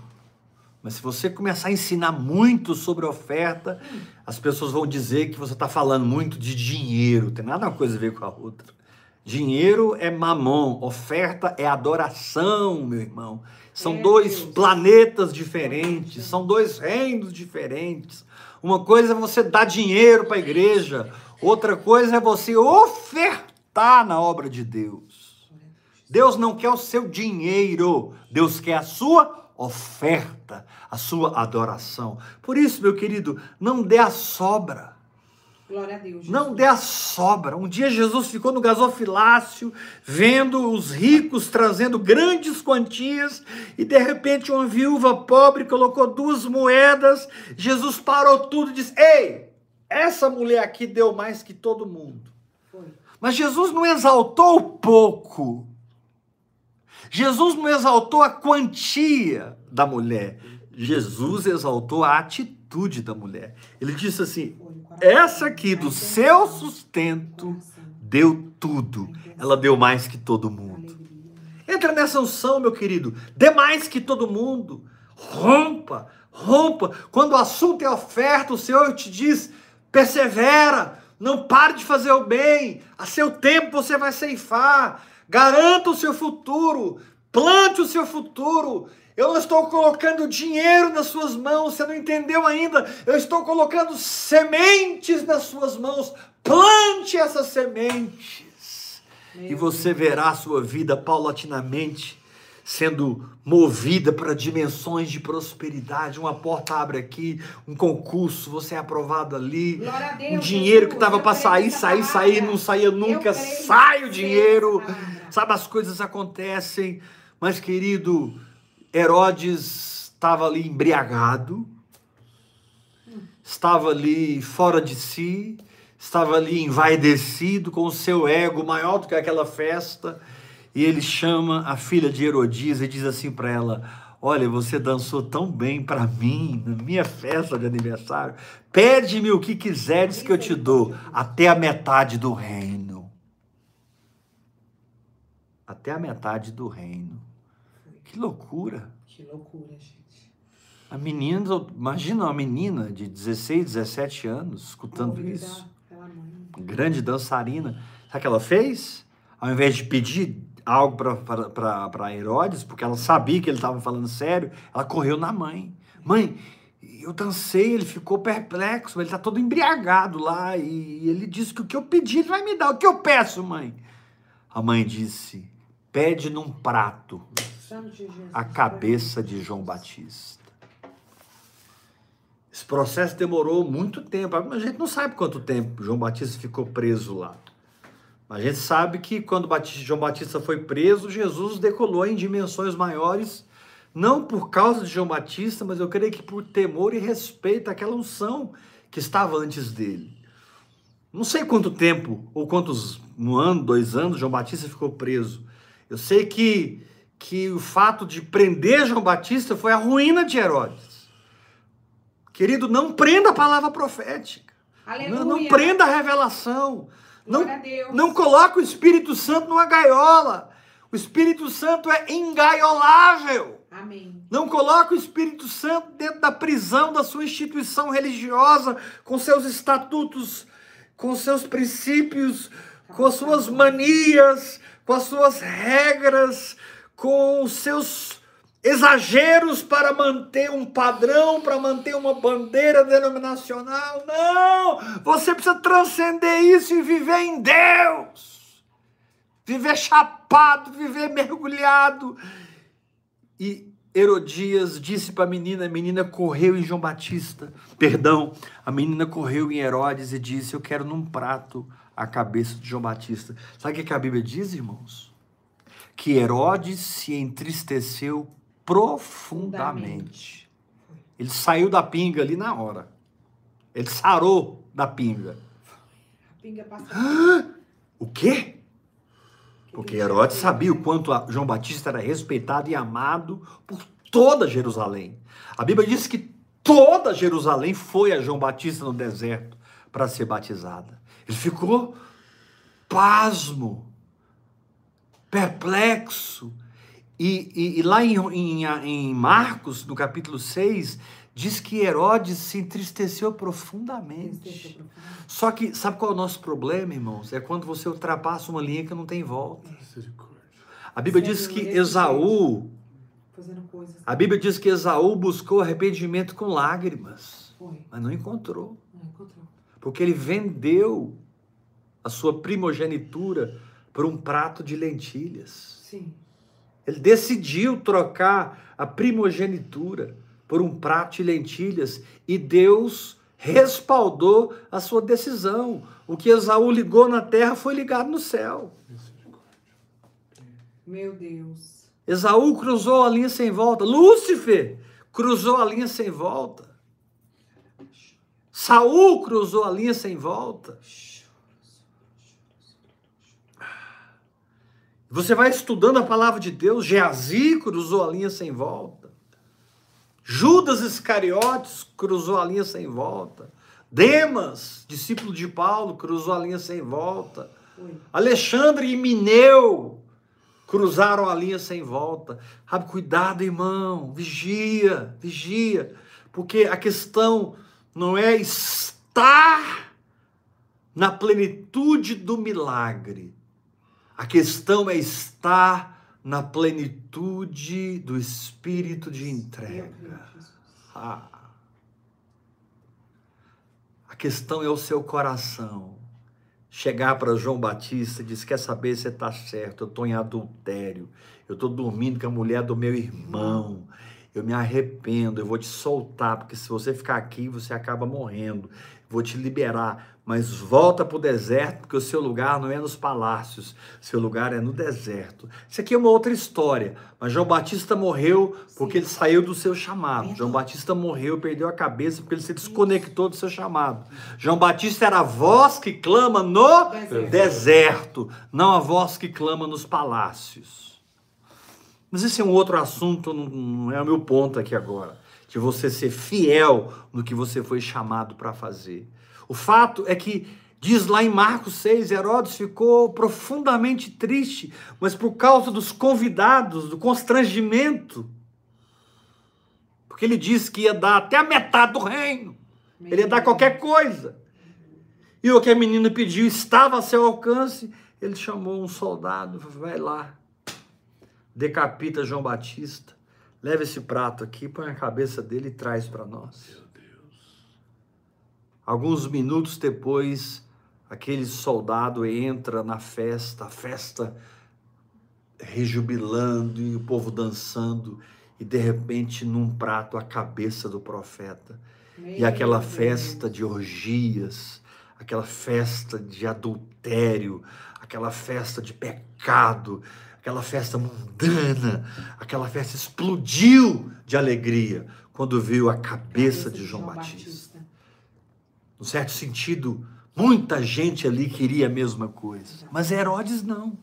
mas se você começar a ensinar muito sobre oferta, as pessoas vão dizer que você está falando muito de dinheiro. Tem nada uma coisa a ver com a outra. Dinheiro é mamon, oferta é adoração, meu irmão. São dois planetas diferentes, são dois reinos diferentes. Uma coisa é você dar dinheiro para a igreja, outra coisa é você ofertar na obra de Deus. Deus não quer o seu dinheiro, Deus quer a sua oferta, a sua adoração. Por isso, meu querido, não dê a sobra. Glória a Deus. Não dê a sobra. Um dia Jesus ficou no gasofilácio, vendo os ricos trazendo grandes quantias, e de repente uma viúva pobre colocou 2 moedas, Jesus parou tudo e disse: ei, essa mulher aqui deu mais que todo mundo. Foi. Mas Jesus não exaltou o pouco, Jesus não exaltou a quantia da mulher, Jesus exaltou a atitude da mulher. Ele disse assim: essa aqui do seu sustento deu tudo, ela deu mais que todo mundo. Entra nessa unção, meu querido, dê mais que todo mundo, rompa, quando o assunto é oferta, o Senhor te diz, persevera, não pare de fazer o bem, a seu tempo você vai ceifar, garanta o seu futuro, plante o seu futuro. Eu não estou colocando dinheiro nas suas mãos, você não entendeu ainda. Eu estou colocando sementes nas suas mãos. Plante essas sementes. E você verá a sua vida paulatinamente sendo movida para dimensões de prosperidade, uma porta abre aqui, um concurso, você é aprovado ali, o dinheiro que estava para sair, não saía nunca, sai o dinheiro, sabe, as coisas acontecem. Mas, querido, Herodes estava ali embriagado, estava ali fora de si, estava ali envaidecido com o seu ego maior do que aquela festa, e ele chama a filha de Herodias e diz assim para ela: olha, você dançou tão bem para mim, na minha festa de aniversário, pede-me o que quiseres que eu te dou, até a metade do reino. Até a metade do reino. Que loucura. Que loucura, gente. A menina, imagina uma menina de 16, 17 anos, escutando isso. Grande dançarina. Sabe o que ela fez? Ao invés de pedir algo para Herodes, porque ela sabia que ele estava falando sério, ela correu na mãe. Mãe, eu dancei, ele ficou perplexo, ele está todo embriagado lá, e ele disse que o que eu pedi ele vai me dar. O que eu peço, mãe? A mãe disse: pede num prato a cabeça de João Batista. Esse processo demorou muito tempo. A gente não sabe quanto tempo João Batista ficou preso lá. A gente sabe que quando João Batista foi preso, Jesus decolou em dimensões maiores, não por causa de João Batista, mas eu creio que por temor e respeito àquela unção que estava antes dele. Não sei quanto tempo, ou quantos, 1 ano, 2 anos, João Batista ficou preso. Eu sei que o fato de prender João Batista foi a ruína de Herodes. Querido, não prenda a palavra profética. Aleluia. Não prenda a revelação. Não coloca o Espírito Santo numa gaiola. O Espírito Santo é engaiolável. Amém. Não coloca o Espírito Santo dentro da prisão da sua instituição religiosa, com seus estatutos, com seus princípios, com as suas manias, com as suas regras, com os seus exageros para manter um padrão, para manter uma bandeira denominacional. Não! Você precisa transcender isso e viver em Deus. Viver chapado, viver mergulhado. E Herodias disse para a menina correu em João Batista. Perdão, a menina correu em Herodes e disse: eu quero num prato a cabeça de João Batista. Sabe o que a Bíblia diz, irmãos? Que Herodes se entristeceu profundamente. Ele saiu da pinga ali na hora. Ele sarou da pinga. A pinga passou. Ah, o quê? Porque Herodes sabia o quanto João Batista era respeitado e amado por toda Jerusalém. A Bíblia diz que toda Jerusalém foi a João Batista no deserto para ser batizada. Ele ficou pasmo, perplexo. E lá em Marcos, no capítulo 6, diz que Herodes se entristeceu profundamente. Só que, sabe qual é o nosso problema, irmãos? É quando você ultrapassa uma linha que não tem volta. A Bíblia diz que Esaú buscou arrependimento com lágrimas, mas não encontrou. Porque ele vendeu a sua primogenitura por um prato de lentilhas. Sim. Ele decidiu trocar a primogenitura por um prato de lentilhas e Deus respaldou a sua decisão. O que Esaú ligou na terra foi ligado no céu. Meu Deus. Esaú cruzou a linha sem volta. Lúcifer cruzou a linha sem volta. Saul cruzou a linha sem volta. Você vai estudando a palavra de Deus. Geazi cruzou a linha sem volta. Judas Iscariotes cruzou a linha sem volta. Demas, discípulo de Paulo, cruzou a linha sem volta. Alexandre e Mineu cruzaram a linha sem volta. Sabe, cuidado, irmão. Vigia, vigia. Porque a questão não é estar na plenitude do milagre. A questão é estar na plenitude do espírito de entrega. Ah. A questão é o seu coração. chegar para João Batista e dizer, quer saber, você está certo, eu estou em adultério, eu estou dormindo com a mulher do meu irmão, eu me arrependo, eu vou te soltar, porque se você ficar aqui, você acaba morrendo, vou te liberar, mas volta para o deserto, porque o seu lugar não é nos palácios, seu lugar é no deserto. Isso aqui é uma outra história, mas João Batista morreu porque ele saiu do seu chamado. João Batista morreu, perdeu a cabeça, porque ele se desconectou do seu chamado. João Batista era a voz que clama no deserto, não a voz que clama nos palácios. Mas esse é um outro assunto, não é o meu ponto aqui agora, de você ser fiel no que você foi chamado para fazer. O fato é que, diz lá em Marcos 6, Herodes ficou profundamente triste, mas por causa dos convidados, do constrangimento, porque ele disse que ia dar até a metade do reino, ele ia dar qualquer coisa. E o que a menina pediu estava a seu alcance, ele chamou um soldado, vai lá, decapita João Batista, leva esse prato aqui, põe a cabeça dele e traz para nós. Meu Deus. Alguns minutos depois, aquele soldado entra na festa, a festa rejubilando e o povo dançando, e de repente num prato a cabeça do profeta. Meu e aquela Deus. Festa de orgias, aquela festa de adultério, aquela festa de pecado, aquela festa mundana, aquela festa explodiu de alegria quando viu a cabeça de João Batista. Num certo sentido, muita gente ali queria a mesma coisa, mas Herodes não.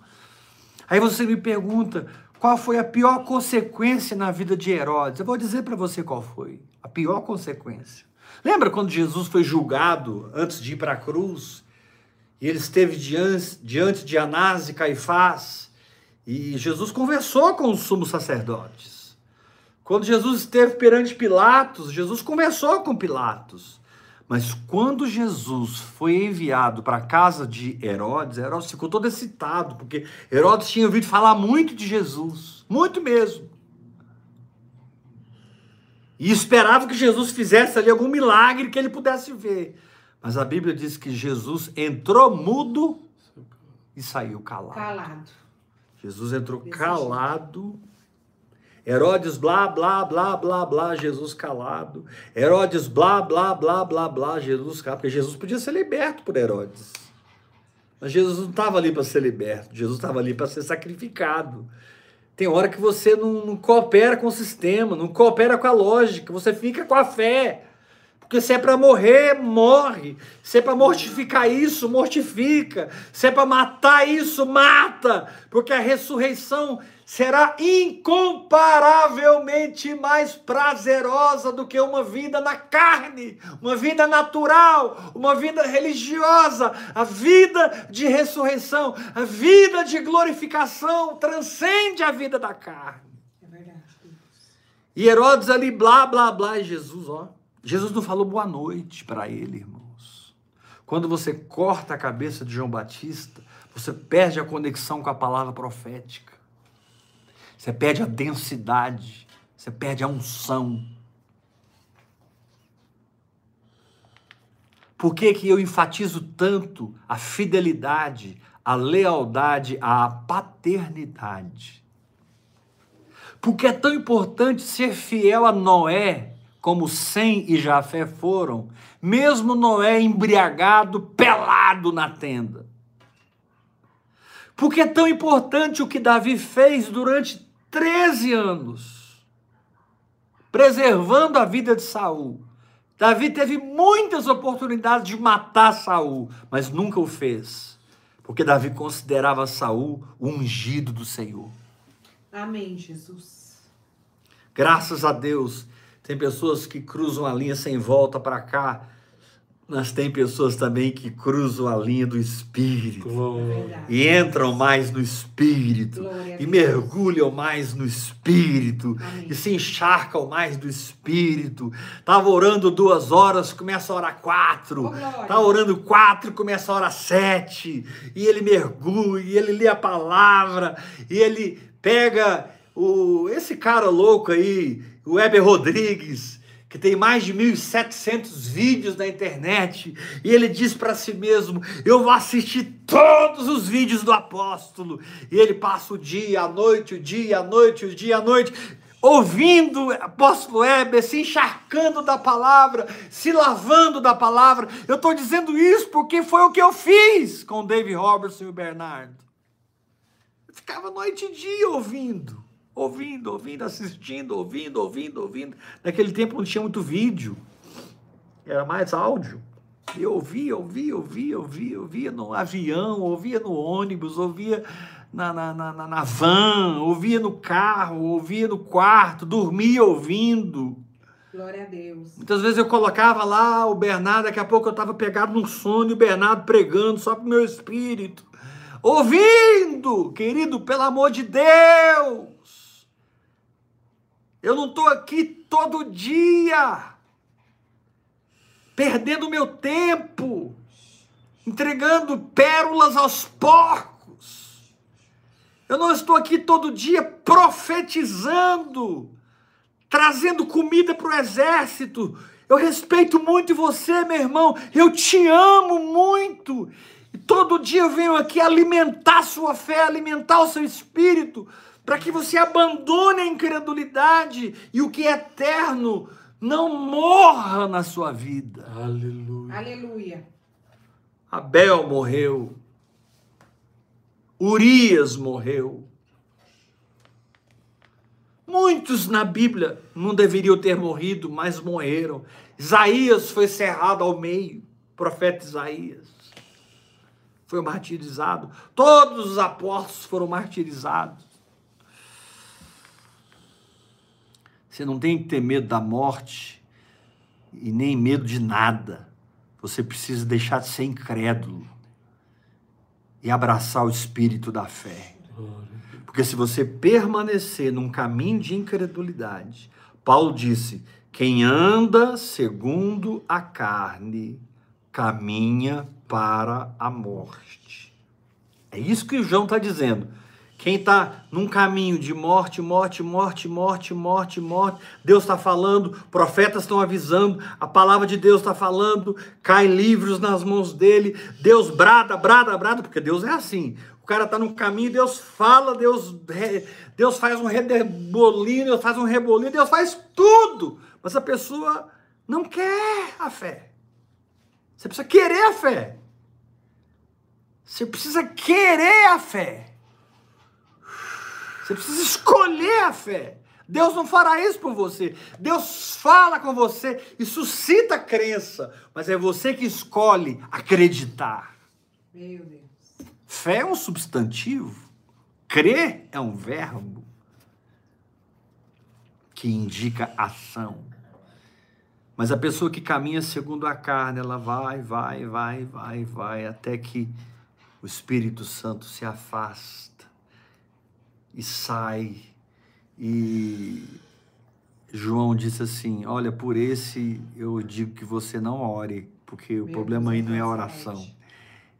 Aí você me pergunta, qual foi a pior consequência na vida de Herodes? Eu vou dizer para você qual foi a pior consequência. Lembra quando Jesus foi julgado antes de ir para a cruz? E ele esteve diante de Anás e Caifás, e Jesus conversou com os sumos sacerdotes. Quando Jesus esteve perante Pilatos, Jesus conversou com Pilatos. Mas quando Jesus foi enviado para a casa de Herodes, Herodes ficou todo excitado, porque Herodes tinha ouvido falar muito de Jesus, muito mesmo. E esperava que Jesus fizesse ali algum milagre que ele pudesse ver. Mas a Bíblia diz que Jesus entrou mudo e saiu calado. Jesus entrou calado, Herodes blá, blá, blá, blá, blá, Jesus calado, Herodes blá, blá, blá, blá, blá, Jesus calado, porque Jesus podia ser liberto por Herodes, mas Jesus não estava ali para ser liberto, Jesus estava ali para ser sacrificado. Tem hora que você não coopera com o sistema, não coopera com a lógica, você fica com a fé, porque se é para morrer, morre. Se é para mortificar isso, mortifica. Se é para matar isso, mata. Porque a ressurreição será incomparavelmente mais prazerosa do que uma vida na carne, uma vida natural, uma vida religiosa. A vida de ressurreição, a vida de glorificação transcende a vida da carne. É verdade. E Herodes ali, blá, blá, blá, e Jesus, ó. Jesus não falou boa noite para ele, irmãos. Quando você corta a cabeça de João Batista, você perde a conexão com a palavra profética. Você perde a densidade. Você perde a unção. Por que que eu enfatizo tanto a fidelidade, a lealdade, a paternidade? Porque é tão importante ser fiel a Noé, como Sem e Jafé foram, mesmo Noé embriagado, pelado na tenda. Porque é tão importante o que Davi fez durante 13 anos, preservando a vida de Saul. Davi teve muitas oportunidades de matar Saul, mas nunca o fez, porque Davi considerava Saul o ungido do Senhor. Amém, Jesus. Graças a Deus. Tem pessoas que cruzam a linha sem volta para cá, mas tem pessoas também que cruzam a linha do Espírito. Glória. E entram mais no Espírito. Glória. E mergulham mais no Espírito. Amém. E se encharcam mais do Espírito. Estava orando 2 horas, começa a orar 4. Está orando 4, começa a orar 7. E ele mergulha, e ele lê a palavra, e ele pega esse cara louco aí, o Heber Rodrigues, que tem mais de 1.700 vídeos na internet, e ele diz para si mesmo, eu vou assistir todos os vídeos do apóstolo, e ele passa o dia, a noite, o dia, a noite, o dia, a noite, ouvindo o apóstolo Heber, se encharcando da palavra, se lavando da palavra. Eu estou dizendo isso porque foi o que eu fiz com o Dave Robertson e o Bernardo. Eu ficava noite e dia ouvindo, assistindo. Naquele tempo não tinha muito vídeo, era mais áudio. Eu ouvia no avião, ouvia no ônibus, ouvia na van, ouvia no carro, ouvia no quarto, dormia ouvindo. Glória a Deus. Muitas vezes eu colocava lá o Bernardo, daqui a pouco eu estava pegado num sono e o Bernardo pregando só para o meu espírito. Ouvindo, querido, pelo amor de Deus. Eu não estou aqui todo dia perdendo meu tempo, entregando pérolas aos porcos. Eu não estou aqui todo dia profetizando, trazendo comida para o exército. Eu respeito muito você, meu irmão. Eu te amo muito. E todo dia eu venho aqui alimentar sua fé, alimentar o seu espírito, para que você abandone a incredulidade e o que é eterno não morra na sua vida. Aleluia. Aleluia. Abel morreu. Urias morreu. Muitos na Bíblia não deveriam ter morrido, mas morreram. Isaías foi cerrado ao meio, profeta Isaías foi martirizado. Todos os apóstolos foram martirizados. Você não tem que ter medo da morte e nem medo de nada. Você precisa deixar de ser incrédulo e abraçar o espírito da fé. Porque se você permanecer num caminho de incredulidade, Paulo disse, quem anda segundo a carne, caminha para a morte. É isso que o João está dizendo. Quem está num caminho de morte, Deus está falando, profetas estão avisando, a palavra de Deus está falando, cai livros nas mãos dele, Deus brada, porque Deus é assim. O cara está num caminho, Deus fala, Deus faz um redemolinho, Deus faz tudo, mas a pessoa não quer a fé. Você precisa querer a fé. Você precisa escolher a fé. Deus não fará isso por você. Deus fala com você e suscita crença. Mas é você que escolhe acreditar. Meu Deus. Fé é um substantivo. Crer é um verbo que indica ação. Mas a pessoa que caminha segundo a carne, ela vai, até que o Espírito Santo se afasta. E sai, e João disse assim, olha, por esse eu digo que você não ore, porque o problema aí não é a oração,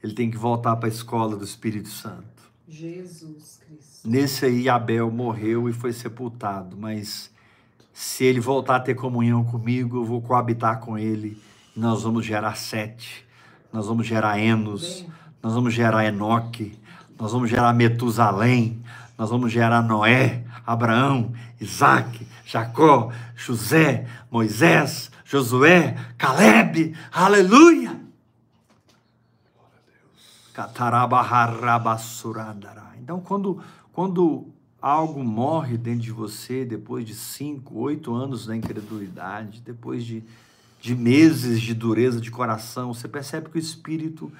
ele tem que voltar para a escola do Espírito Santo. Jesus Cristo. Nesse aí Abel morreu e foi sepultado, mas se ele voltar a ter comunhão comigo, eu vou coabitar com ele, e nós vamos gerar Sete, nós vamos gerar Enos, nós vamos gerar Enoque, nós vamos gerar Metusalém, nós vamos gerar Noé, Abraão, Isaac, Jacó, José, Moisés, Josué, Caleb, aleluia! Então, quando algo morre dentro de você, depois de 5, 8 anos da incredulidade, depois de meses de dureza de coração, você percebe que o espírito,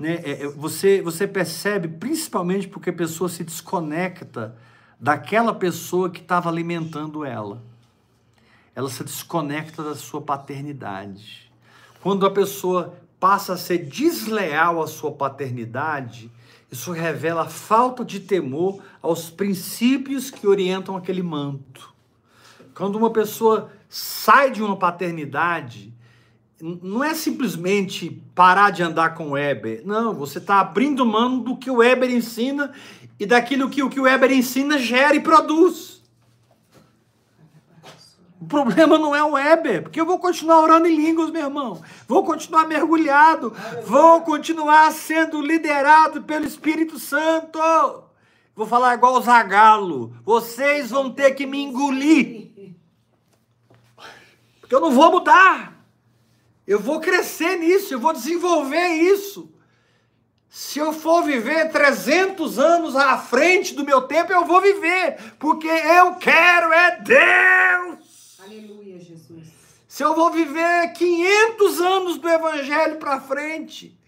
né, você percebe principalmente porque a pessoa se desconecta daquela pessoa que estava alimentando ela. Ela se desconecta da sua paternidade. Quando a pessoa passa a ser desleal à sua paternidade, isso revela a falta de temor aos princípios que orientam aquele manto. Quando uma pessoa sai de uma paternidade, não é simplesmente parar de andar com o Heber. Não, você está abrindo mão do que o Heber ensina e daquilo que o Heber ensina gera e produz. O problema não é o Heber, porque eu vou continuar orando em línguas, meu irmão. Vou continuar mergulhado, vou continuar sendo liderado pelo Espírito Santo. Vou falar igual o Zagalo. Vocês vão ter que me engolir. Porque eu não vou mudar. Eu vou crescer nisso, eu vou desenvolver isso. Se eu for viver 300 anos à frente do meu tempo, eu vou viver. Porque eu quero é Deus. Aleluia, Jesus. Se eu vou viver 500 anos do Evangelho para frente,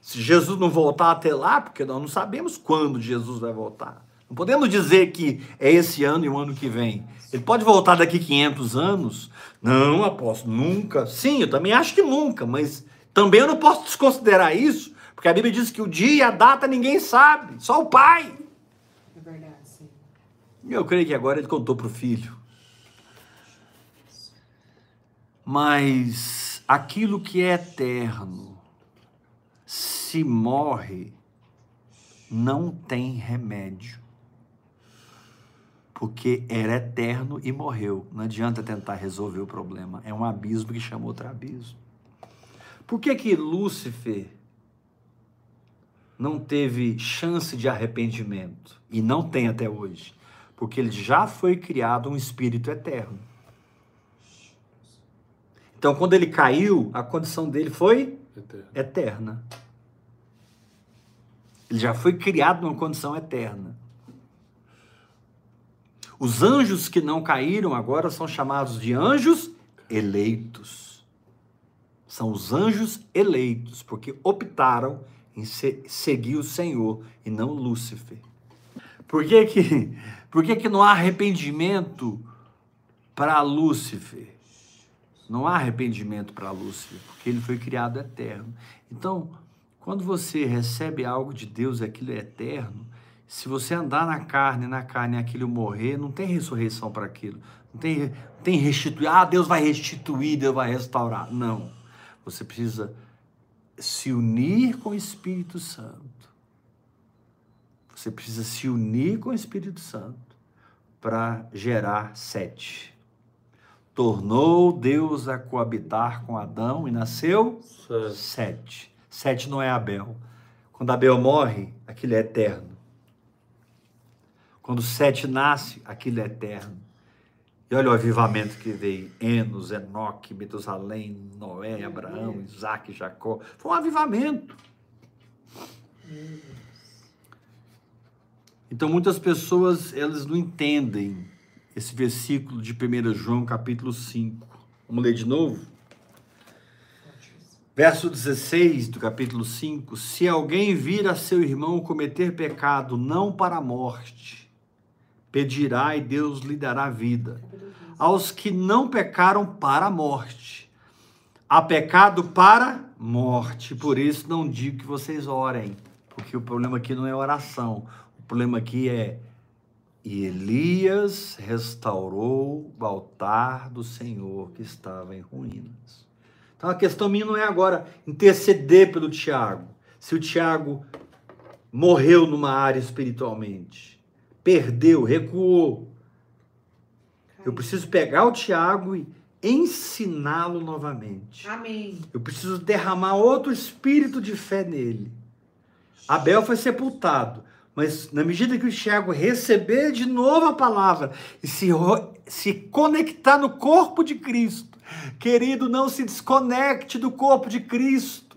se Jesus não voltar até lá, porque nós não sabemos quando Jesus vai voltar. Não podemos dizer que é esse ano e o ano que vem. Ele pode voltar daqui 500 anos? Não, aposto, nunca. Sim, eu também acho que nunca, mas também eu não posso desconsiderar isso. Porque a Bíblia diz que o dia e a data ninguém sabe, só o pai. É verdade, sim. E eu creio que agora ele contou para o filho. Mas aquilo que é eterno, se morre, não tem remédio. Porque era eterno e morreu. Não adianta tentar resolver o problema. É um abismo que chama outro abismo. Por que que Lúcifer não teve chance de arrependimento, e não tem até hoje, porque ele já foi criado um espírito eterno. Então, quando ele caiu, a condição dele foi eterna. Ele já foi criado numa condição eterna. Os anjos que não caíram agora são chamados de anjos eleitos. São os anjos eleitos, porque optaram em seguir o Senhor e não Lúcifer. Por que não há arrependimento para Lúcifer? Não há arrependimento para Lúcifer, porque ele foi criado eterno. Então, quando você recebe algo de Deus, aquilo é eterno. Se você andar na carne, aquilo morrer, não tem ressurreição para aquilo. Não tem restituir. Ah, Deus vai restituir, Deus vai restaurar. Não. Você precisa se unir com o Espírito Santo. Você precisa se unir com o Espírito Santo para gerar sete. Tornou Deus a coabitar com Adão e nasceu sete. Sete não é Abel. Quando Abel morre, aquilo é eterno. Quando sete nasce, aquilo é eterno. E olha o avivamento que veio. Enos, Enoque, Metusalém, Noé, Abraão, Isaac, Jacó. Foi um avivamento. Então, muitas pessoas, elas não entendem esse versículo de 1 João, capítulo 5. Vamos ler de novo? Verso 16 do capítulo 5. Se alguém vir a seu irmão cometer pecado, não para a morte, pedirá e Deus lhe dará vida. Aos que não pecaram para a morte, há pecado para morte. Por isso não digo que vocês orem, porque o problema aqui não é oração. O problema aqui é: e Elias restaurou o altar do Senhor que estava em ruínas. Então a questão minha não é agora interceder pelo Tiago, se o Tiago morreu numa área espiritualmente, perdeu, recuou. Eu preciso pegar o Tiago e ensiná-lo novamente. Amém. Eu preciso derramar outro espírito de fé nele. Abel foi sepultado, mas na medida que o Tiago receber de novo a palavra e se conectar no corpo de Cristo, querido, não se desconecte do corpo de Cristo.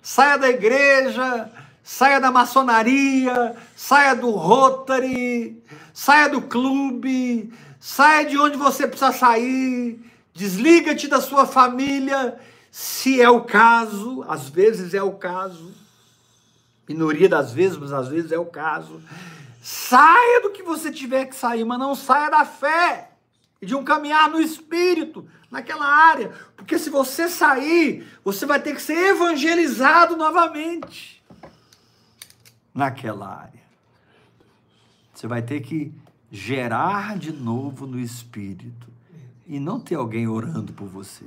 Saia da igreja, saia da maçonaria, saia do Rotary, saia do clube, saia de onde você precisa sair, desliga-te da sua família, se é o caso, às vezes é o caso, minoria das vezes, mas às vezes é o caso, saia do que você tiver que sair, mas não saia da fé, e de um caminhar no Espírito, naquela área, porque se você sair, você vai ter que ser evangelizado novamente, naquela área. Você vai ter que gerar de novo no Espírito e não ter alguém orando por você.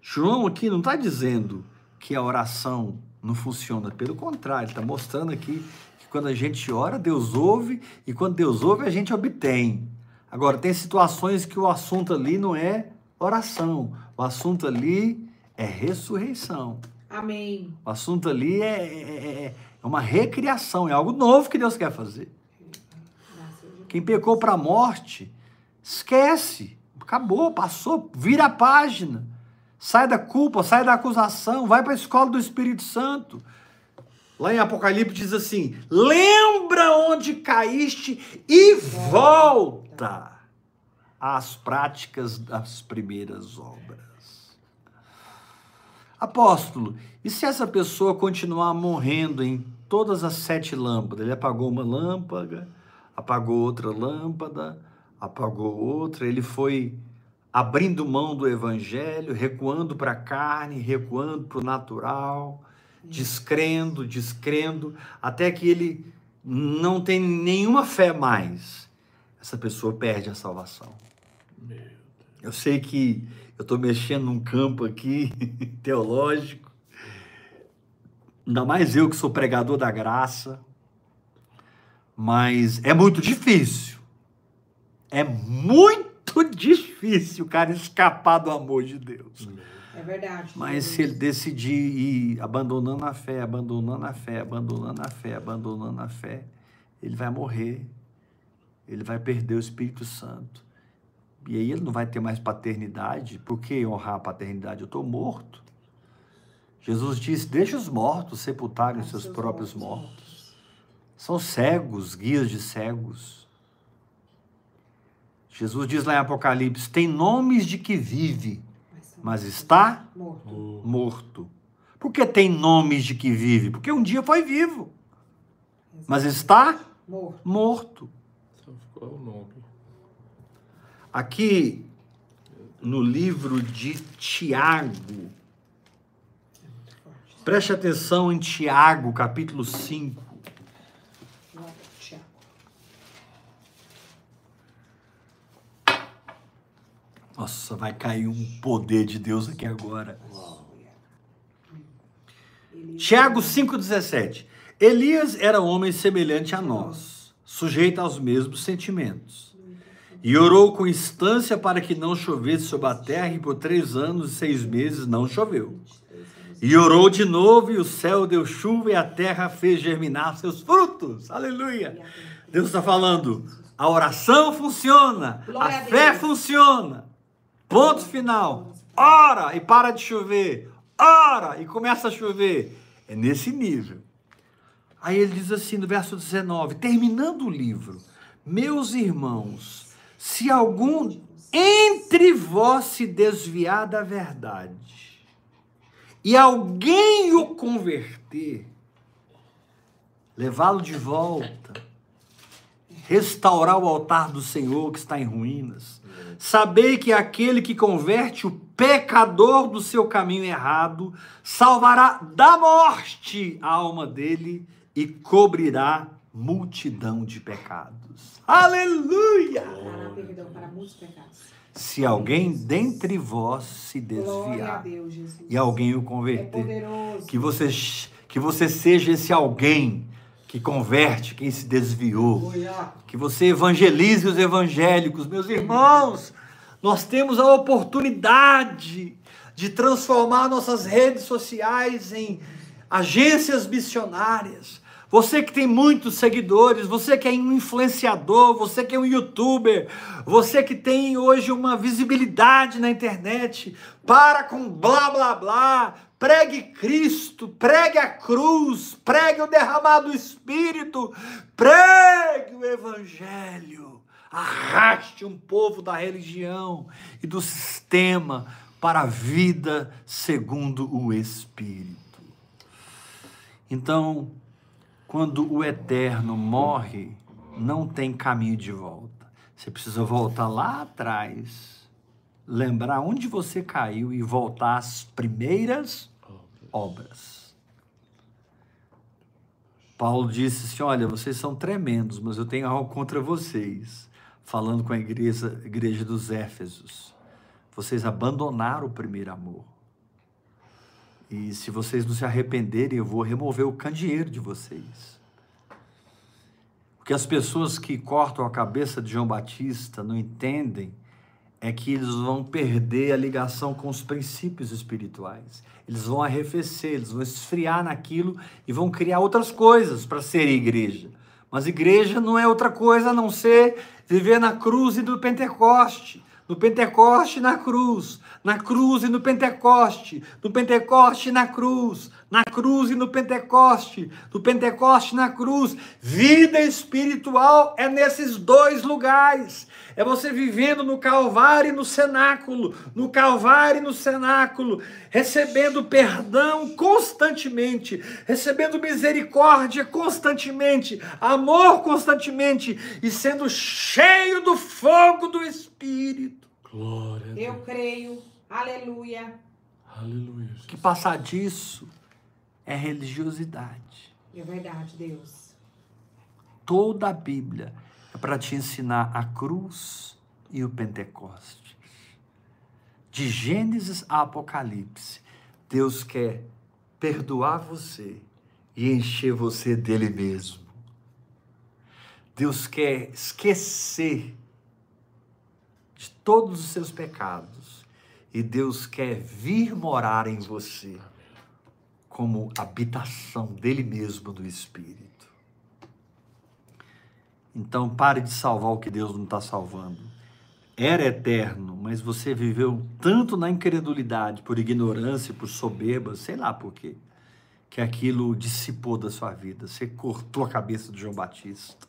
João aqui não está dizendo que a oração não funciona, pelo contrário, está mostrando aqui que quando a gente ora, Deus ouve, e quando Deus ouve, a gente obtém. Agora, tem situações que o assunto ali não é oração. O assunto ali é ressurreição. Amém. O assunto ali é uma recriação, é algo novo que Deus quer fazer. Quem pecou para a morte, esquece, acabou, passou, vira a página, sai da culpa, sai da acusação, vai para a escola do Espírito Santo. Lá em Apocalipse diz assim: lembra onde caíste e volta às práticas das primeiras obras. Apóstolo, e se essa pessoa continuar morrendo em todas as 7 lâmpadas? Ele apagou uma lâmpada, apagou outra lâmpada, apagou outra, ele foi abrindo mão do evangelho, recuando para a carne, recuando para o natural, descrendo, até que ele não tem nenhuma fé mais. Essa pessoa perde a salvação. Eu sei que eu estou mexendo num campo aqui, teológico, ainda mais eu que sou pregador da graça, mas é muito difícil. É muito difícil o cara escapar do amor de Deus. É verdade. Mas se ele decidir ir abandonando a fé, ele vai morrer. Ele vai perder o Espírito Santo. E aí ele não vai ter mais paternidade. Por que honrar a paternidade? Eu estou morto. Jesus disse: deixa os mortos sepultarem seus próprios mortos. São cegos, guias de cegos. Jesus diz lá em Apocalipse: tem nomes de que vive, mas está morto. Por que tem nomes de que vive? Porque um dia foi vivo, mas está morto. Aqui no livro de Tiago, preste atenção em Tiago, capítulo 5. Nossa, vai cair um poder de Deus aqui agora. Tiago 5,17. Elias era homem semelhante a nós, sujeito aos mesmos sentimentos. E orou com instância para que não chovesse sobre a terra, e por 3 anos e 6 meses não choveu. E orou de novo, e o céu deu chuva, e a terra fez germinar seus frutos. Aleluia! Deus está falando, a oração funciona, glória a fé funciona. Ponto final. Ora e para de chover. Ora e começa a chover. É nesse nível. Aí ele diz assim no verso 19, terminando o livro: meus irmãos, se algum entre vós se desviar da verdade e alguém o converter, levá-lo de volta, restaurar o altar do Senhor que está em ruínas. Sabei que aquele que converte o pecador do seu caminho errado salvará da morte a alma dele e cobrirá multidão de pecados. Aleluia! Perdão para muitos pecados. Se alguém dentre vós se desviar, Deus, e alguém o converter, que você seja esse alguém que converte quem se desviou, que você evangelize os evangélicos. Meus irmãos, nós temos a oportunidade de transformar nossas redes sociais em agências missionárias. Você que tem muitos seguidores, você que é um influenciador, você que é um youtuber, você que tem hoje uma visibilidade na internet, para com blá blá blá. Pregue Cristo, pregue a cruz, pregue o derramar do Espírito, pregue o Evangelho. Arraste um povo da religião e do sistema para a vida segundo o Espírito. Então, quando o eterno morre, não tem caminho de volta. Você precisa voltar lá atrás, lembrar onde você caiu e voltar às primeiras obras. Paulo disse assim: olha, vocês são tremendos, mas eu tenho algo contra vocês. Falando com a igreja dos Éfesos. Vocês abandonaram o primeiro amor. E se vocês não se arrependerem, eu vou remover o candeeiro de vocês. O que as pessoas que cortam a cabeça de João Batista não entendem é que eles vão perder a ligação com os princípios espirituais. Eles vão arrefecer, eles vão esfriar naquilo e vão criar outras coisas para serem igreja. Mas igreja não é outra coisa a não ser viver na cruz e do Pentecoste. No Pentecoste e na cruz e no Pentecoste e na cruz e no Pentecoste e na cruz. Vida espiritual é nesses dois lugares, é você vivendo no Calvário e no Cenáculo, no Calvário e no Cenáculo, recebendo perdão constantemente, recebendo misericórdia constantemente, amor constantemente e sendo cheio do fogo do Espírito. Glória a Deus. Eu creio. Aleluia. Aleluia. Que passar disso é religiosidade. É verdade, Deus. Toda a Bíblia é para te ensinar a cruz e o Pentecoste. De Gênesis a Apocalipse, Deus quer perdoar você e encher você dele mesmo. Deus quer esquecer de todos os seus pecados. E Deus quer vir morar em você como habitação dele mesmo do Espírito. Então pare de salvar o que Deus não está salvando. Era eterno, mas você viveu tanto na incredulidade, por ignorância, por soberba, sei lá por quê, que aquilo dissipou da sua vida. Você cortou a cabeça de João Batista.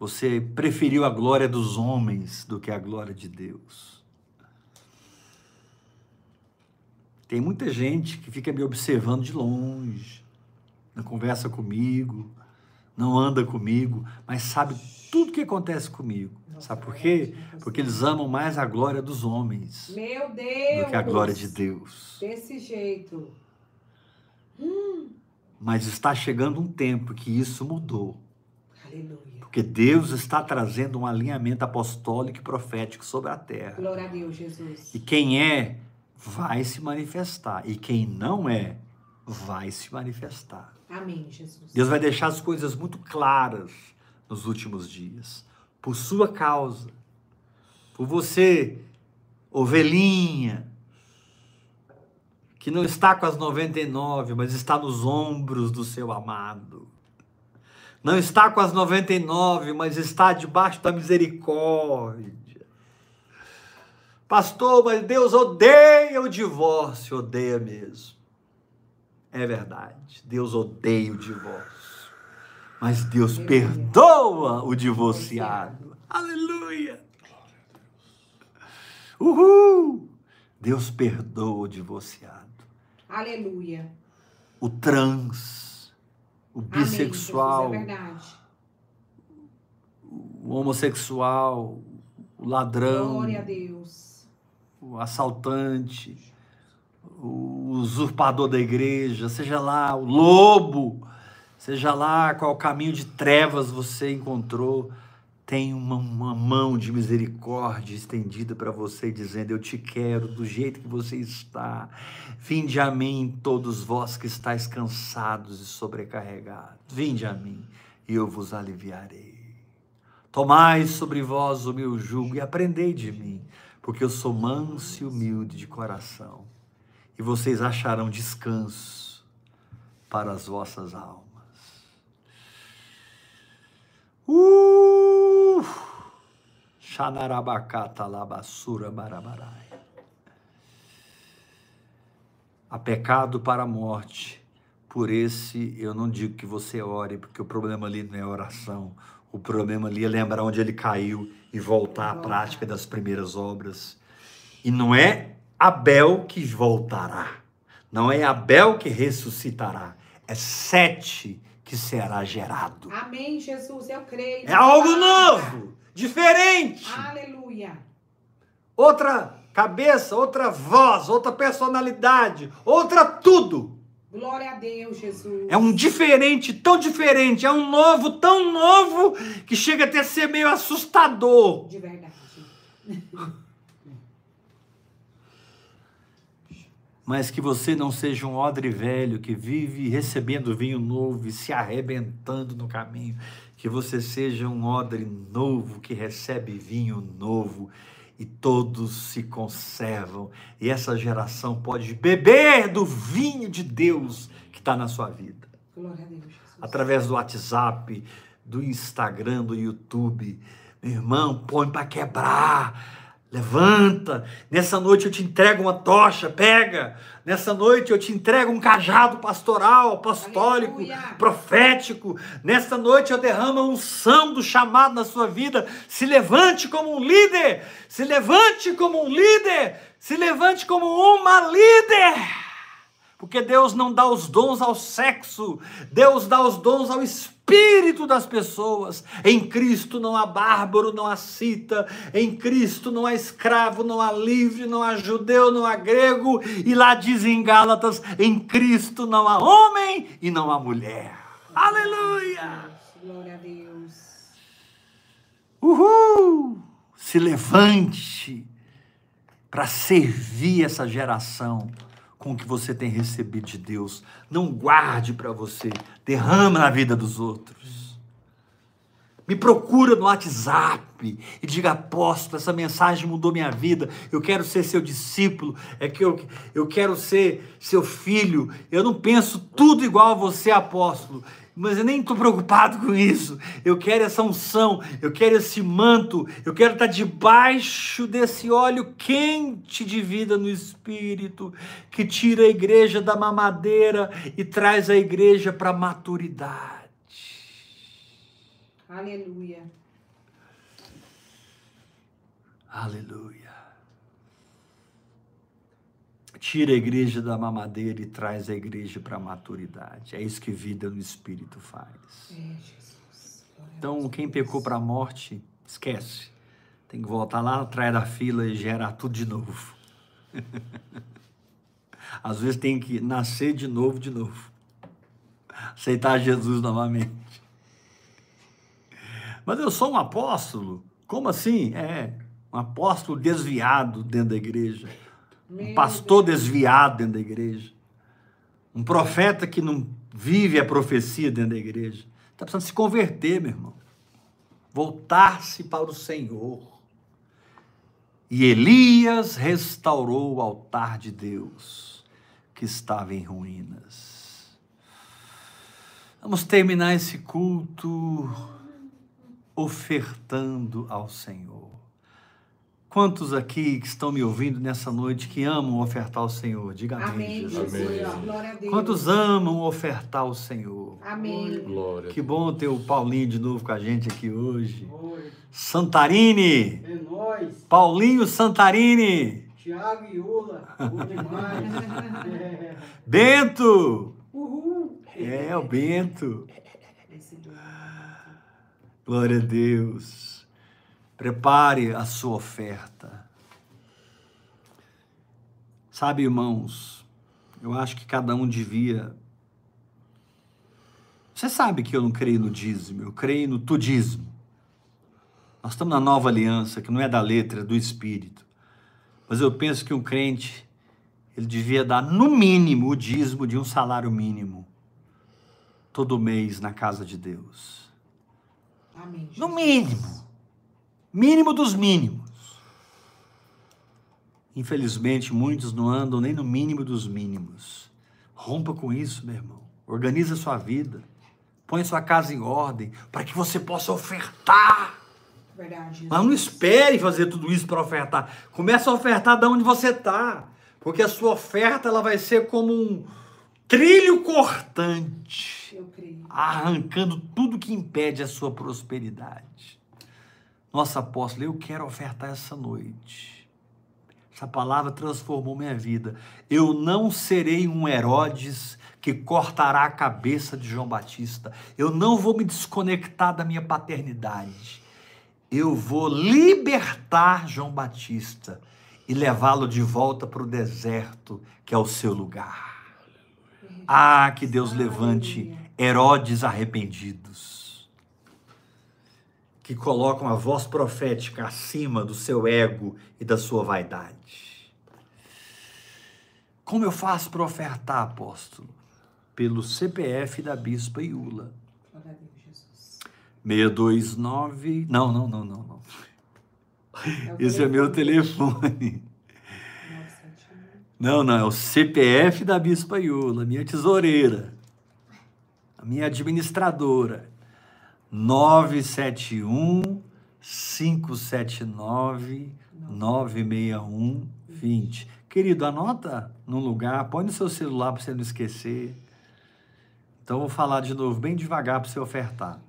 Você preferiu a glória dos homens do que a glória de Deus. Tem muita gente que fica me observando de longe, não conversa comigo, não anda comigo, mas sabe tudo o que acontece comigo. Sabe por quê? Porque eles amam mais a glória dos homens, meu Deus, do que a glória de Deus. Desse jeito. Mas está chegando um tempo que isso mudou. Aleluia. Porque Deus está trazendo um alinhamento apostólico e profético sobre a terra. Glória a Deus, Jesus. E quem é, vai se manifestar. E quem não é, vai se manifestar. Amém, Jesus. Deus vai deixar as coisas muito claras nos últimos dias. Por sua causa. Por você, ovelhinha, que não está com as 99, mas está nos ombros do seu amado. Não está com as 99, mas está debaixo da misericórdia. Pastor, mas Deus odeia o divórcio. Odeia mesmo. É verdade. Deus odeia o divórcio. Mas Deus perdoa o divorciado. Aleluia. Uhul. Deus perdoa o divorciado. Aleluia. O trans. O bissexual, amém, Jesus, é verdade. O homossexual, o ladrão, glória a Deus. O assaltante, o usurpador da igreja, seja lá o lobo, seja lá qual caminho de trevas você encontrou, tem uma mão de misericórdia estendida para você, dizendo: eu te quero do jeito que você está. Vinde a mim, todos vós que estáis cansados e sobrecarregados. Vinde a mim, e eu vos aliviarei. Tomai sobre vós o meu jugo e aprendei de mim, porque eu sou manso e humilde de coração, e vocês acharão descanso para as vossas almas. Xanarabacata labassura barabarai. Há pecado para a morte. Por esse eu não digo que você ore, porque o problema ali não é oração. O problema ali é lembrar onde ele caiu e voltar à prática das primeiras obras. E não é Abel que voltará. Não é Abel que ressuscitará. É Sete que será gerado. Amém, Jesus, eu creio. É algo novo. Diferente. Aleluia. Outra cabeça, outra voz, outra personalidade, outra tudo. Glória a Deus, Jesus. É um diferente, tão diferente, é um novo, tão novo, que chega até a ser meio assustador. De verdade. Mas que você não seja um odre velho que vive recebendo vinho novo e se arrebentando no caminho. que você seja um odre novo, que recebe vinho novo, e todos se conservam, e essa geração pode beber do vinho de Deus que está na sua vida. Glória a Deus, Jesus. Através do WhatsApp, do Instagram, do YouTube, meu irmão, põe para quebrar. Levanta, nessa noite eu te entrego uma tocha, pega, nessa noite eu te entrego um cajado pastoral, apostólico, aleluia, profético, nessa noite eu derramo a unção do chamado na sua vida, se levante como um líder, se levante como um líder, se levante como uma líder, porque Deus não dá os dons ao sexo, Deus dá os dons ao Espírito das pessoas. Em Cristo não há bárbaro, não há cita, em Cristo não há escravo, não há livre, não há judeu, não há grego, e lá diz em Gálatas, em Cristo não há homem e não há mulher. Aleluia! Glória a Deus! Uhul! Se levante para servir essa geração com o que você tem recebido de Deus. Não guarde para você. Derrama na vida dos outros. Me procura no WhatsApp e diga, apóstolo, essa mensagem mudou minha vida. Eu quero ser seu discípulo. É que eu quero ser seu filho. Eu não penso tudo igual a você, apóstolo. Mas eu nem estou preocupado com isso. Eu quero essa unção. Eu quero esse manto. Eu quero estar debaixo desse óleo quente de vida no Espírito, que tira a igreja da mamadeira e traz a igreja para a maturidade. Aleluia. Aleluia. Tira a igreja da mamadeira e traz a igreja para a maturidade. É isso que vida no Espírito faz. É, Jesus. Então, quem pecou para a morte, esquece. Tem que voltar lá atrás da fila e gerar tudo de novo. Às vezes tem que nascer de novo. Aceitar Jesus novamente. Mas eu sou um apóstolo? Como assim? É, um apóstolo desviado dentro da igreja. Um pastor desviado dentro da igreja. Um profeta que não vive a profecia dentro da igreja. Está precisando se converter, meu irmão. Voltar-se para o Senhor. E Elias restaurou o altar de Deus, que estava em ruínas. Vamos terminar esse culto ofertando ao Senhor. Quantos aqui que estão me ouvindo nessa noite que amam ofertar ao Senhor? Diga amém, Jesus. Amém. Quantos amam ofertar ao Senhor? Amém. Glória. Que bom ter o Paulinho de novo com a gente aqui hoje. Oi. Santarini. É nóis. Paulinho Santarini. Tiago Iola. Bom demais. É. Bento. Uhul. É, o Bento. Glória a Deus. Prepare a sua oferta. Sabe, irmãos, eu acho que cada um devia... Você sabe que eu não creio no dízimo, eu creio no tudismo. Nós estamos na nova aliança, que não é da letra, é do Espírito. Mas eu penso que um crente, ele devia dar, no mínimo, o dízimo de um salário mínimo, todo mês, na casa de Deus. Amém, Jesus. No mínimo. Mínimo dos mínimos. Infelizmente, muitos não andam nem no mínimo dos mínimos. Rompa com isso, meu irmão. Organiza sua vida. Põe sua casa em ordem para que você possa ofertar. Verdade. Mas não espere fazer tudo isso para ofertar. Comece a ofertar de onde você está. Porque a sua oferta ela vai ser como um trilho cortante. Eu creio. Arrancando tudo que impede a sua prosperidade. Nossa, apóstolo, eu quero ofertar essa noite. Essa palavra transformou minha vida. Eu não serei um Herodes que cortará a cabeça de João Batista. Eu não vou me desconectar da minha paternidade. Eu vou libertar João Batista e levá-lo de volta para o deserto, que é o seu lugar. Ah, que Deus levante Herodes arrependidos, que colocam a voz profética acima do seu ego e da sua vaidade. Como eu faço para ofertar, apóstolo? Pelo CPF da Bispa Iula. 629... Não. Esse é meu telefone. Não, é o CPF da Bispa Iula, minha tesoureira, a minha administradora. 971-579-961-20. Querido, anota num lugar, põe no seu celular para você não esquecer. Então, eu vou falar de novo, bem devagar, para você ofertar.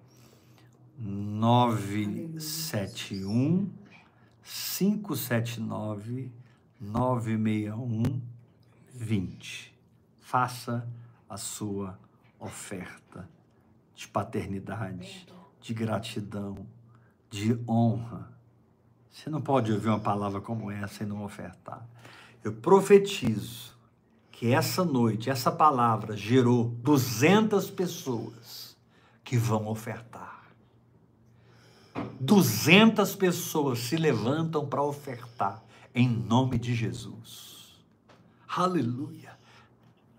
971-579-961-20. Faça a sua oferta de paternidade, de gratidão, de honra. Você não pode ouvir uma palavra como essa e não ofertar. Eu profetizo que essa noite, essa palavra gerou 200 pessoas que vão ofertar. 200 pessoas se levantam para ofertar em nome de Jesus. Aleluia.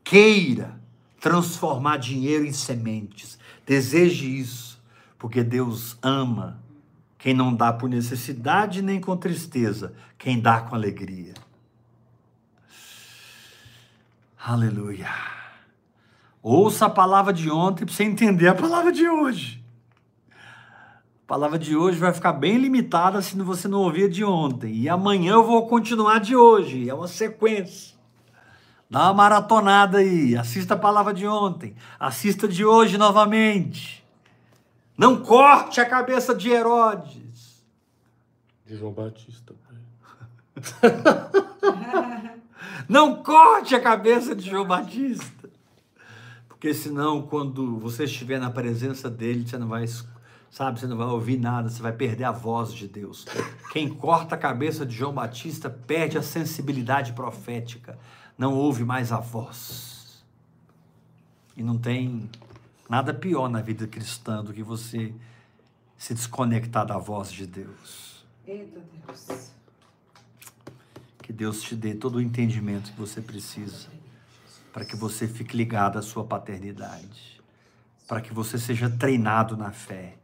Queira transformar dinheiro em sementes. Deseje isso, porque Deus ama quem não dá por necessidade nem com tristeza, quem dá com alegria. Aleluia. Ouça a palavra de ontem para você entender a palavra de hoje. A palavra de hoje vai ficar bem limitada se você não ouvir de ontem. E amanhã eu vou continuar de hoje. É uma sequência. Dá uma maratonada aí. Assista a palavra de ontem. Assista de hoje novamente. Não corte a cabeça de Herodes. De João Batista. Não corte a cabeça de João Batista. Porque senão, quando você estiver na presença dele, você não vai escutar. Sabe, você não vai ouvir nada, você vai perder a voz de Deus. Quem corta a cabeça de João Batista perde a sensibilidade profética. Não ouve mais a voz. E não tem nada pior na vida cristã do que você se desconectar da voz de Deus. Eita Deus. Que Deus te dê todo o entendimento que você precisa para que você fique ligado à sua paternidade. Para que você seja treinado na fé.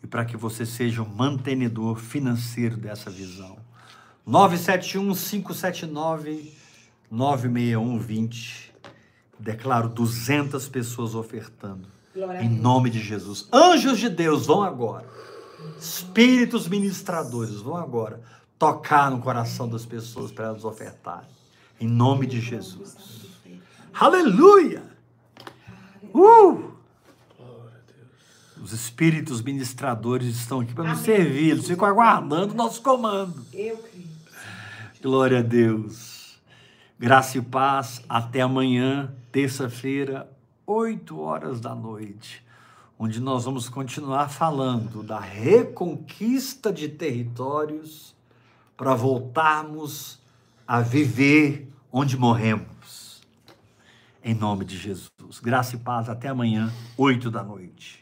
E para que você seja um mantenedor financeiro dessa visão. 971-579-961-20. Declaro 200 pessoas ofertando. Glória em nome de Jesus. Anjos de Deus, vão agora. Espíritos ministradores, vão agora. Tocar no coração das pessoas para elas ofertarem. Em nome de Jesus. Aleluia! Os espíritos ministradores estão aqui para nos servir. Eles ficam aguardando o nosso comando. Eu creio. Glória a Deus. Graça e paz. Até amanhã, terça-feira, 20h, onde nós vamos continuar falando da reconquista de territórios para voltarmos a viver onde morremos. Em nome de Jesus. Graça e paz. Até amanhã, 20h.